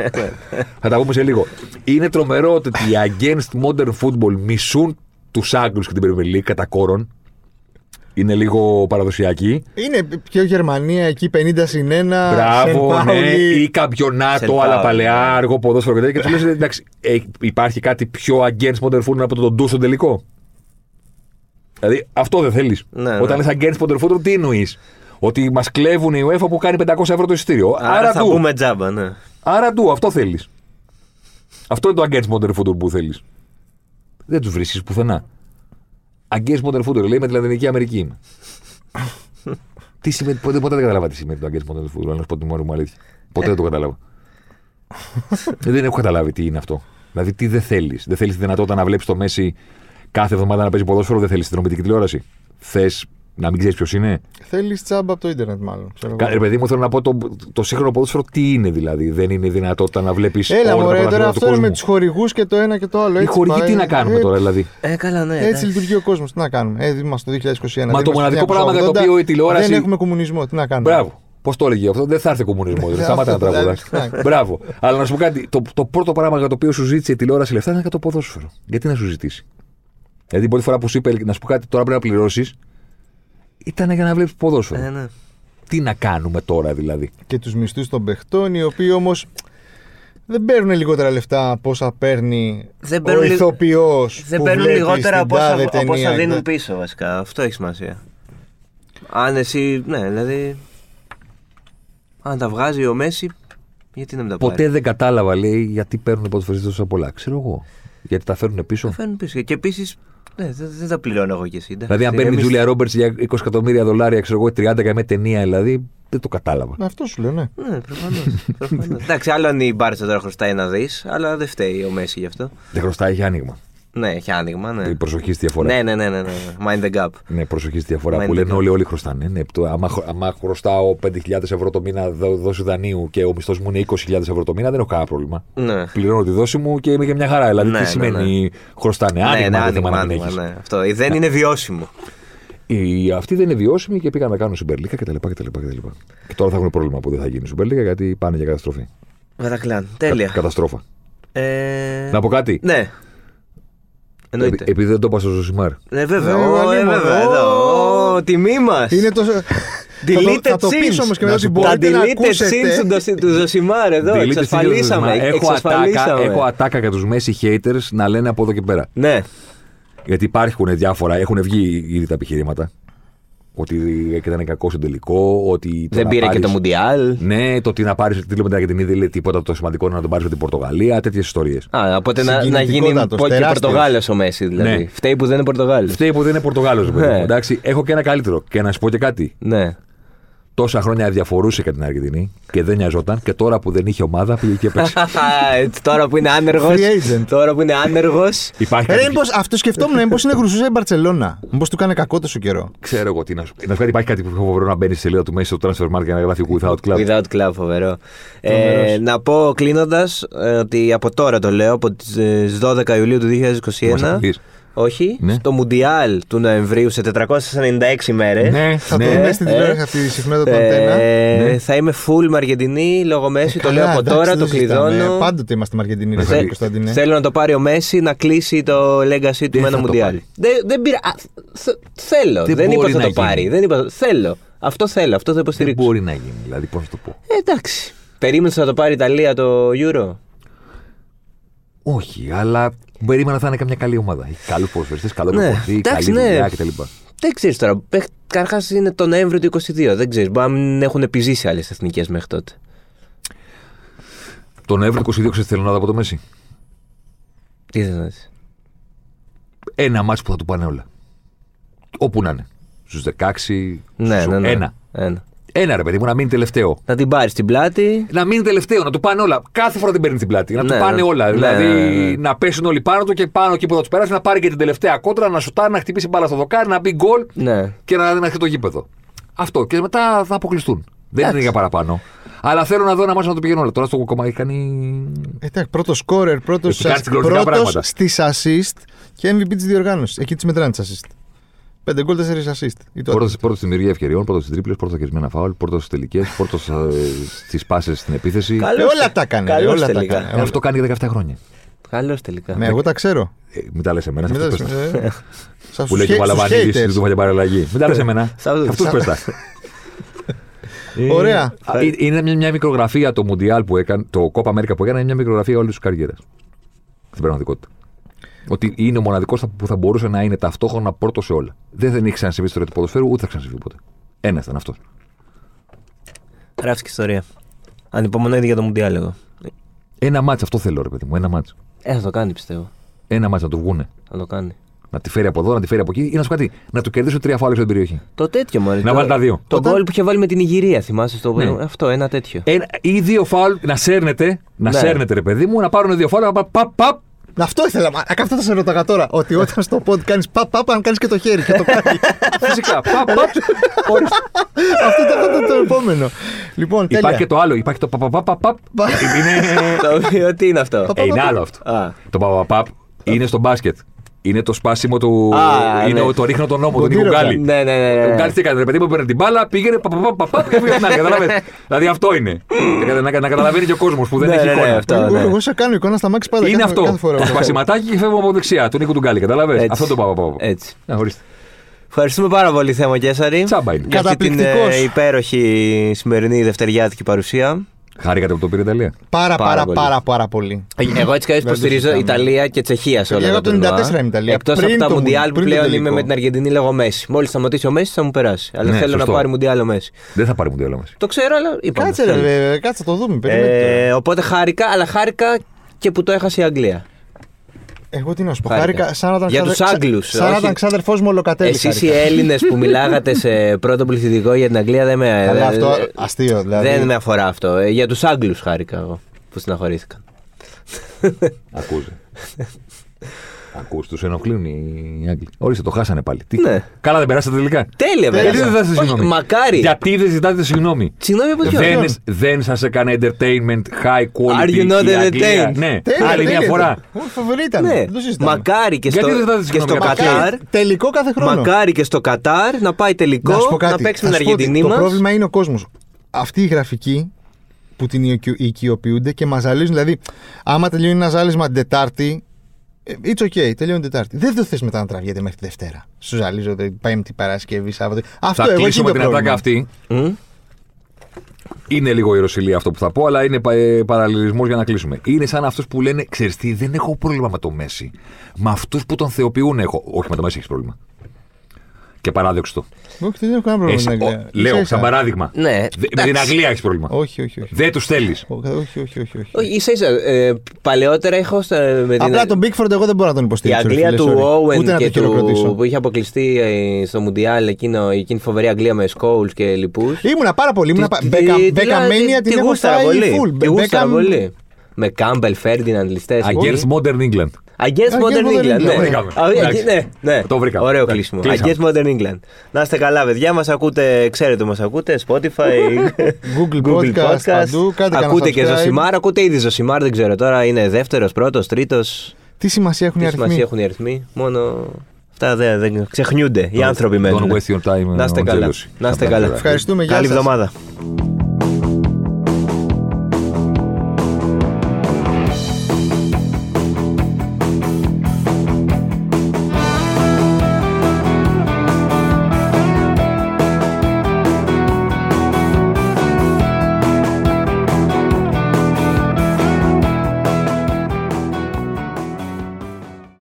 Θα τα πούμε σε λίγο. Είναι τρομερό ότι οι against modern football μισούν τους Άγγλους και την Premier League κατά κόρον. Είναι λίγο παραδοσιακή. Είναι πιο Γερμανία εκεί πενήντα συν ένα. Μπράβο, ναι. Ή καμπιονάτο, αλλά παλαιά, αργό ποδόσφαιρο κτλ. Και του λες: Εντάξει, υπάρχει κάτι πιο against modern football από τον ντου στον τελικό. Δηλαδή αυτό δεν θέλεις. Ναι, όταν λες against modern football, τι εννοείς? Ότι μας κλέβουν η UEFA που κάνει πεντακόσια ευρώ το εισιτήριο. Άρα, Άρα θα του. πούμε τζάμπα, ναι. Άρα του, αυτό θέλεις. Αυτό είναι το against modern football που θέλεις. Δεν τους βρίσκεις πουθενά. Against modern football, λέει με τη Λατινική Αμερική είμαι. Τι σημαίνει, ποτέ, ποτέ δεν κατάλαβα τι σημαίνει το against modern football, αν σου πω την μόνη μου αλήθεια. Ποτέ δεν το κατάλαβα. Δεν έχω καταλάβει τι είναι αυτό. Δηλαδή τι δεν θέλεις. Δεν θέλεις τη δυνατότητα να βλέπεις το Μέσι κάθε εβδομάδα να παίζει ποδόσφαιρο, δεν θέλεις συνδρομητική τηλεόραση. Θες να μην ξέρεις ποιος είναι. Θέλεις τσάμπα από το ίντερνετ, μάλλον. Ρε παιδί μου, θέλω να πω το, το σύγχρονο ποδόσφαιρο τι είναι δηλαδή. Δεν είναι η δυνατότητα να βλέπεις. Έλα, μωρέ, τώρα το αυτό είναι με τους χορηγούς και το ένα και το άλλο. Οι χορηγοί τι να κάνουμε ε, τώρα, δηλαδή. Ε, καλά, ναι, έτσι λειτουργεί ο κόσμος. Τι να κάνουμε. Ε, είμαστε το είκοσι είκοσι ένα. Μα το μοναδικό πράγμα για το οποίο η τηλεόραση. Δεν έχουμε κομμουνισμό, τι να κάνουμε. Μπράβο. Πώς το έλεγε αυτό, δεν θα έρθει κομμουνισμό. Δεν σταμάτα να τραγουδά. Μπράβο. Αλλά να σου πω κάτι. Το πρώτο πράγμα για το οποίο σου ζήτησε η τηλεόραση λεφτά ήταν για το ποδόσφαιρο. Γιατί να σου ζητήσει. Δηλαδή, πρώτη φορά που σου είπε να σου πω κάτι, τώρα πρέπει να πληρώσεις, ήταν για να βλέπεις ποδόσφαιρο. Ε, ναι. Τι να κάνουμε τώρα, δηλαδή. Και τους μισθούς των παιχτών, οι οποίοι όμως δεν παίρνουν λιγότερα λεφτά από όσα παίρνει δεν ο ηθοποιός. Δεν παίρνουν λιγότερα από όσα, ταινία, από όσα δίνουν πίσω, βασικά. Αυτό έχει σημασία. Αν εσύ, ναι, δηλαδή. Αν τα βγάζει ο Μέση, γιατί να μην τα πάρει. Ποτέ δεν κατάλαβα, λέει, γιατί παίρνουν ποδοσφαιριστές τόσα πολλά. Ξέρω εγώ. Γιατί τα φέρνουν πίσω. Τα φέρνουν πίσω. Και επίσης. Ναι, δεν τα πληρώνω εγώ και εσύ. Δηλαδή, αν παίρνει η Τζούλια Ρόμπερτς για είκοσι εκατομμύρια δολάρια, ξέρω εγώ, τριάντα και με ταινία, δηλαδή, δεν το κατάλαβα. Αυτό σου λέω, ναι. Ναι, προφανώς. Εντάξει, άλλο αν η Μπάρτσα τώρα χρωστάει να δει, αλλά δεν φταίει ο Μέση γι' αυτό. Δεν χρωστάει, έχει άνοιγμα. Ναι, έχει άνοιγμα, ναι. Η προσοχή στη διαφορά. Ναι, ναι, ναι, ναι, ναι. Mind the gap. Ναι, προσοχή στη διαφορά που λένε όλοι, όλοι χρωστάνε. Ναι, άμα χρωστάω πέντε χιλιάδες ευρώ το μήνα δόση δανείου και ο μισθός μου είναι είκοσι χιλιάδες ευρώ το μήνα, δεν έχω κανένα πρόβλημα. Ναι. Πληρώνω τη δόση μου και είμαι για μια χαρά. Δηλαδή, ναι, τι σημαίνει ναι. χρωστάνε. Ναι, άνοιγμα, ναι, άνοιγμα, άνοιγμα, ναι. Αυτό δεν ναι. είναι βιώσιμο. Η, αυτή δεν είναι βιώσιμη και πήγαν να κάνουν Σουμπερλίκα κτλ. Και, και, και τώρα θα έχουν πρόβλημα που δεν θα γίνει Σουμπερλίκα γιατί πάνε για καταστροφή. Βατακλάν. Τέλεια. Καταστρόφα. Να πω κάτι. Ναι. Εννοείται. Επειδή δεν το είπα στο Ζωσιμάρ. Ναι, βέβαια. Τιμή μας. Είναι το. Deleted scenes. Τα deleted scenes του Ζωσιμάρ εδώ. Εξασφαλίσαμε. Έχω ατάκα για τους Messi haters να λένε από εδώ και πέρα. Ναι. Γιατί υπάρχουν διάφορα. Έχουν βγει ήδη τα επιχειρήματα. Ότι ήταν κακό στο τελικό. Ότι δεν πήρε και το Μουντιάλ. Ναι, το ότι να πάρει τίτλο μετά και την ίδια λέει τίποτα το σημαντικό να τον πάρει από την Πορτογαλία, τέτοιες ιστορίες. Α, οπότε να, να γίνει και Πορτογάλος ο Μέση, δηλαδή. Ναι. Φταίει που δεν είναι Πορτογάλος. Φταίει που δεν είναι Πορτογάλος. Ναι. Εντάξει, έχω και ένα καλύτερο. Και να σου πω και κάτι. Ναι. Τόσα χρόνια διαφορούσε κατά την Αργεντινή και δεν νοιαζόταν και τώρα που δεν είχε ομάδα πήγε και παίξει. Τώρα που είναι άνεργος. Τώρα που είναι άνεργος. Αυτό σκεφτόμουν, μήπως είναι γρουσούσα η Μπαρτσελώνα. Μήπως του κάνει κακό τόσο καιρό. Ξέρω εγώ τι να σου πει. Να σου πει υπάρχει κάτι που φοβερό να μπαίνει στη σελίδα του Μέση στο transfer market και να γράφει without club. Without club, φοβερό. Να πω κλείνοντας ότι από τώρα το λέω, από τις δώδεκα Ιουλίου του δύο χιλιάδες είκοσι ένα. Όχι, ναι. Στο Μουντιάλ του Νοεμβρίου σε τετρακόσιες ενενήντα έξι μέρες. Ναι, θα ναι, το δούμε στην τηλεόραση αυτή τη συχνότητα του Αντένα. Ε, ναι. Θα είμαι full Μαργεντινή λόγω Μέση. Ε, το λέω από εντάξει, τώρα, το ζητάμε. Κλειδώνω. Πάντοτε είμαστε Μαργεντινοί, δεν θέλει. Θέλω να το πάρει ο Μέση να κλείσει το legacy του με ένα Μουντιάλ. Δεν, δεν πήρα. θέλω. Δεν, δεν είπα θα το πάρει. Δεν είπα, θέλω. Αυτό θέλω. Αυτό θα υποστηρίξω. Δεν μπορεί να γίνει. Δηλαδή, πώς θα το πω. Ε, εντάξει. Περίμενες να το πάρει η Ιταλία το Euro. Όχι, αλλά περίμενα θα είναι καμιά καλή ομάδα. Καλού ποδοσφαιριστές, καλό παιχνίδι, καλή δουλειά κτλ. Δεν ξέρεις τώρα. Καταρχάς είναι το Νοέμβριο του είκοσι δύο. Δεν ξέρεις. Μπορεί να μην έχουν επιζήσει άλλες εθνικές μέχρι τότε. Το Νοέμβριο του είκοσι δύο ξέρεις τι θέλω να δω από το Μέση. Τι θέλω να δεις. Ένα μάτς που θα του πάνε όλα. Όπου να είναι. Στους δεκαέξι. Ναι, στους... Ναι, ναι. Ένα. Ένα. Ένα ρε παιδί μου, να μείνει τελευταίο. Να την πάρει στην πλάτη. Να μείνει τελευταίο, να του πάνε όλα. Κάθε φορά την παίρνει την πλάτη. Να ναι, του πάνε όλα. Ναι, δηλαδή ναι, ναι. να πέσουν όλοι πάνω του και πάνω εκεί που θα του περάσει, να πάρει και την τελευταία κόντρα, να σουτάρει, να χτυπήσει μπάλα στο δοκάρι, να μπει γκολ ναι. και να έρθει το γήπεδο. Αυτό. Και μετά θα αποκλειστούν. Δεν είναι για παραπάνω. Αλλά θέλω να δω ένα μάτσο να το πηγαίνουν όλα. Τώρα στο κομμάτι κάνει. Εντάξει, πρώτο σκόρερ, πρώτο στι assist και εμ βι πι τη διοργάνωση. Εκεί τη μετράνε τη assist. Πέντε γκολ, τέσσερις assist. Πρώτος στη δημιουργία ευκαιριών, πρώτος στις τρίπλες, πρώτος στα κερδισμένα φάουλ, πρώτος στις τελικές, πρώτος στις πάσες στην επίθεση. Όλα τα κάνει. Αυτό κάνει για δεκαεπτά χρόνια. Καλώς τελικά. Ναι, εγώ τα ξέρω. Μην τα λες εμένα. Που λέει και ο Παλαβανίδης του Παλιαπαραλλαγή. Μην τα λες εμένα. Αυτούς πες τα. Ωραία. Είναι μια μικρογραφία το Μουντιάλ που έκανε, το Κόπα Αμέρικα που έκανε, είναι μια μικρογραφία όλη τη καριέρα. Στην πραγματικότητα. Ότι είναι ο μοναδικός που θα μπορούσε να είναι ταυτόχρονα πρώτο σε όλα. Δεν θα είχε ξανασυμβεί στο ιστορία του ποδοσφαίρου, ούτε θα ξανασυμβεί ποτέ. Ένα ήταν αυτό. Γράφει και ιστορία. Ανυπομονώ ήδη για το Μουντιάλ εγώ. Ένα μάτς, αυτό θέλω ρε παιδί μου. Ένα μάτς. Ε, θα το κάνει πιστεύω. Ένα μάτς να το βγούνε. Θα το κάνει. Να τη φέρει από εδώ, να τη φέρει από εκεί ή να σου κάτι. Να του κερδίσουν τρία φάουλ στην περιοχή. Το τέτοιο μόλι. Να βάλει τα δύο. Το γκολ που είχε βάλει με την Ιγυρία, θυμάσαι στο ναι. Αυτό, ένα τέτοιο. Ένα, ή δύο φάουλ να σέρνετε, να ναι. σέρνετε ρε παιδί μου, να πάρουν δύο φάουλ, να πα, πα, πα, αυτό ήθελα. Αυτό θα σε ρωτάγα τώρα. Ότι όταν στο πόντ κάνεις παπ, παπ, αν κάνεις και το χέρι. Και το κάνει. Φυσικά. Παπ, παπ. Αυτό ήταν το επόμενο. Λοιπόν, υπάρχει και το άλλο. Υπάρχει το παπ, παπ, παπ. Τι είναι αυτό. Είναι άλλο αυτό. Το παπ, παπ είναι στο μπάσκετ. Είναι το σπάσιμο του. Είναι το ρίχνω τον νόμο του Νίκου Γκάλι. Ναι, ναι, ναι. Γκάλι τι έκανε. Παιδί μου παίρνει την μπάλα, πήγαινε παπ, παπ, παπ και φύγει την άλλη. Καταλαβαίνετε. Δηλαδή αυτό είναι. Να καταλαβαίνει και ο κόσμος που δεν έχει εικόνα. Εγώ σε κάνω εικόνα στα μάξι πάντα. Είναι αυτό. Σπασιματάκι και φεύγουμε από δεξιά του Νίκου του Γκάλι. Καταλαβαίνετε. Αυτό το παπ, παπ. Έτσι. Ευχαριστούμε πάρα πολύ, Θέμη Κεσσάρη. Τσάμπα είναι. Για αυτή την υπέροχη σημερινή δευτεριάτικη παρουσία. Χάρηκατε που το πήρε η Ιταλία. Πάρα, πάρα, πάρα, πάρα, πάρα πολύ. Εγώ έτσι καλώς υποστηρίζω Ιταλία και Τσεχία σε όλα τα τουρνουά. Εγώ το ενενήντα τέσσερα είμαι Ιταλία. Εκτός από τα Μουντιάλ που πλέον είμαι με την Αργεντινή, λέγω Μέση. Μόλις σταματήσει ο Μέση θα μου περάσει. Αλλά ναι, θέλω σωστό. να πάρει Μουντιάλ ο Μέση. Δεν θα πάρει Μουντιάλ ο Μέση. Το ξέρω, αλλά είπαμε. Κάτσε, ρε, κάτσε, το δούμε. Ε, οπότε χάρηκα, αλλά χάρηκα και που το έχασε η Αγγλία. Εγώ τι να σου πω, χάρηκα σαν να ήταν για τους Άγγλους. Σαν να ήταν ξάδερφός μου ολοκατέλη. Εσείς οι Έλληνες που μιλάγατε σε πρώτο πληθυντικό για την Αγγλία δεν με, δε, αυτό, αστείο, δηλαδή. Δεν με αφορά αυτό. Για τους Άγγλους χάρηκα εγώ που συναχωρήθηκαν. Ακούσε. Ακούς, τους ενοχλούν οι Άγγλοι. Όριστε, το χάσανε πάλι. Τι... Ναι. Καλά, δεν περάσατε τελικά. Τέλεια, βέβαια. Γιατί δεν ζητάτε συγγνώμη. Όχι, μακάρι. Γιατί δεν ζητάτε συγγνώμη. Συγγνώμη από ποιον. Δεν, δεν σας έκανε entertainment high quality. Are you not entertained? Ναι, τέλεια, άλλη τέλεια, μια φορά. Φοβερή ήταν. Ναι. Μακάρι και στο, και στο Κατάρ. Τελικό κάθε χρόνο. Μακάρι και στο Κατάρ να πάει τελικό. Να, πω κάτι. να παίξει την Αργεντινή μας. Το πρόβλημα είναι ο κόσμος. Αυτή η γραφική που την οικειοποιούνται και μας ζαλίζουν. Δηλαδή, άμα τελειώνει ένα ζάλισμα την Τετάρτη. It's okay, τελειώνει Τετάρτη. Δεν το θες μετά να τραβιέται μέχρι τη Δευτέρα. Σου ζαλίζω, πάει με την Παρασκευή, Σάββατο. Αυτό θα εγώ κλείσουμε την ατάκα αυτή. Mm? Είναι λίγο ιεροσυλία αυτό που θα πω, αλλά είναι παραλληλισμός για να κλείσουμε. Είναι σαν αυτούς που λένε, ξέρεις τι, δεν έχω πρόβλημα με το Μέση. Με αυτούς που τον θεοποιούν έχω. Όχι, με το Μέση έχεις πρόβλημα. Και παράδοξο. Όχι, δεν έχω κανένα πρόβλημα με την Αγγλία. Λέω, σαν παράδειγμα. Ναι. Με την Αγγλία έχει πρόβλημα. Όχι, όχι, όχι. Δεν του θέλει. Όχι, όχι, όχι. σα ίσα. Παλαιότερα είχα. Απλά τον Πίκφορντ εγώ δεν μπορώ να τον υποστηρίξω. Η Αγγλία του Όουεν και του. Που είχε αποκλειστεί στο Μουντιάλ εκείνη η φοβερή Αγγλία με Σκόουλ και λοιπούς. Ήμουνα πάρα πολύ. Μπεκαμένια την έχω φάει φουλ. Με Κάμπελ, Φέρντιναντ, ληστές. Against Modern England. Against Modern England. Ναι, το βρήκαμε. Ωραίο κλείσιμο. Against Modern England. Να είστε καλά, παιδιά. Μας ακούτε, ξέρετε, μας ακούτε. Spotify, Google Podcast. Ακούτε και Ζωσιμάρ. Ακούτε ήδη Ζωσιμάρ, δεν ξέρω τώρα. Είναι δεύτερος, πρώτος, τρίτος. Τι σημασία έχουν οι αριθμοί. Μόνο αυτά δεν ξεχνιούνται οι άνθρωποι μέσα. Να είστε καλά. Ευχαριστούμε. Καλή εβδομάδα.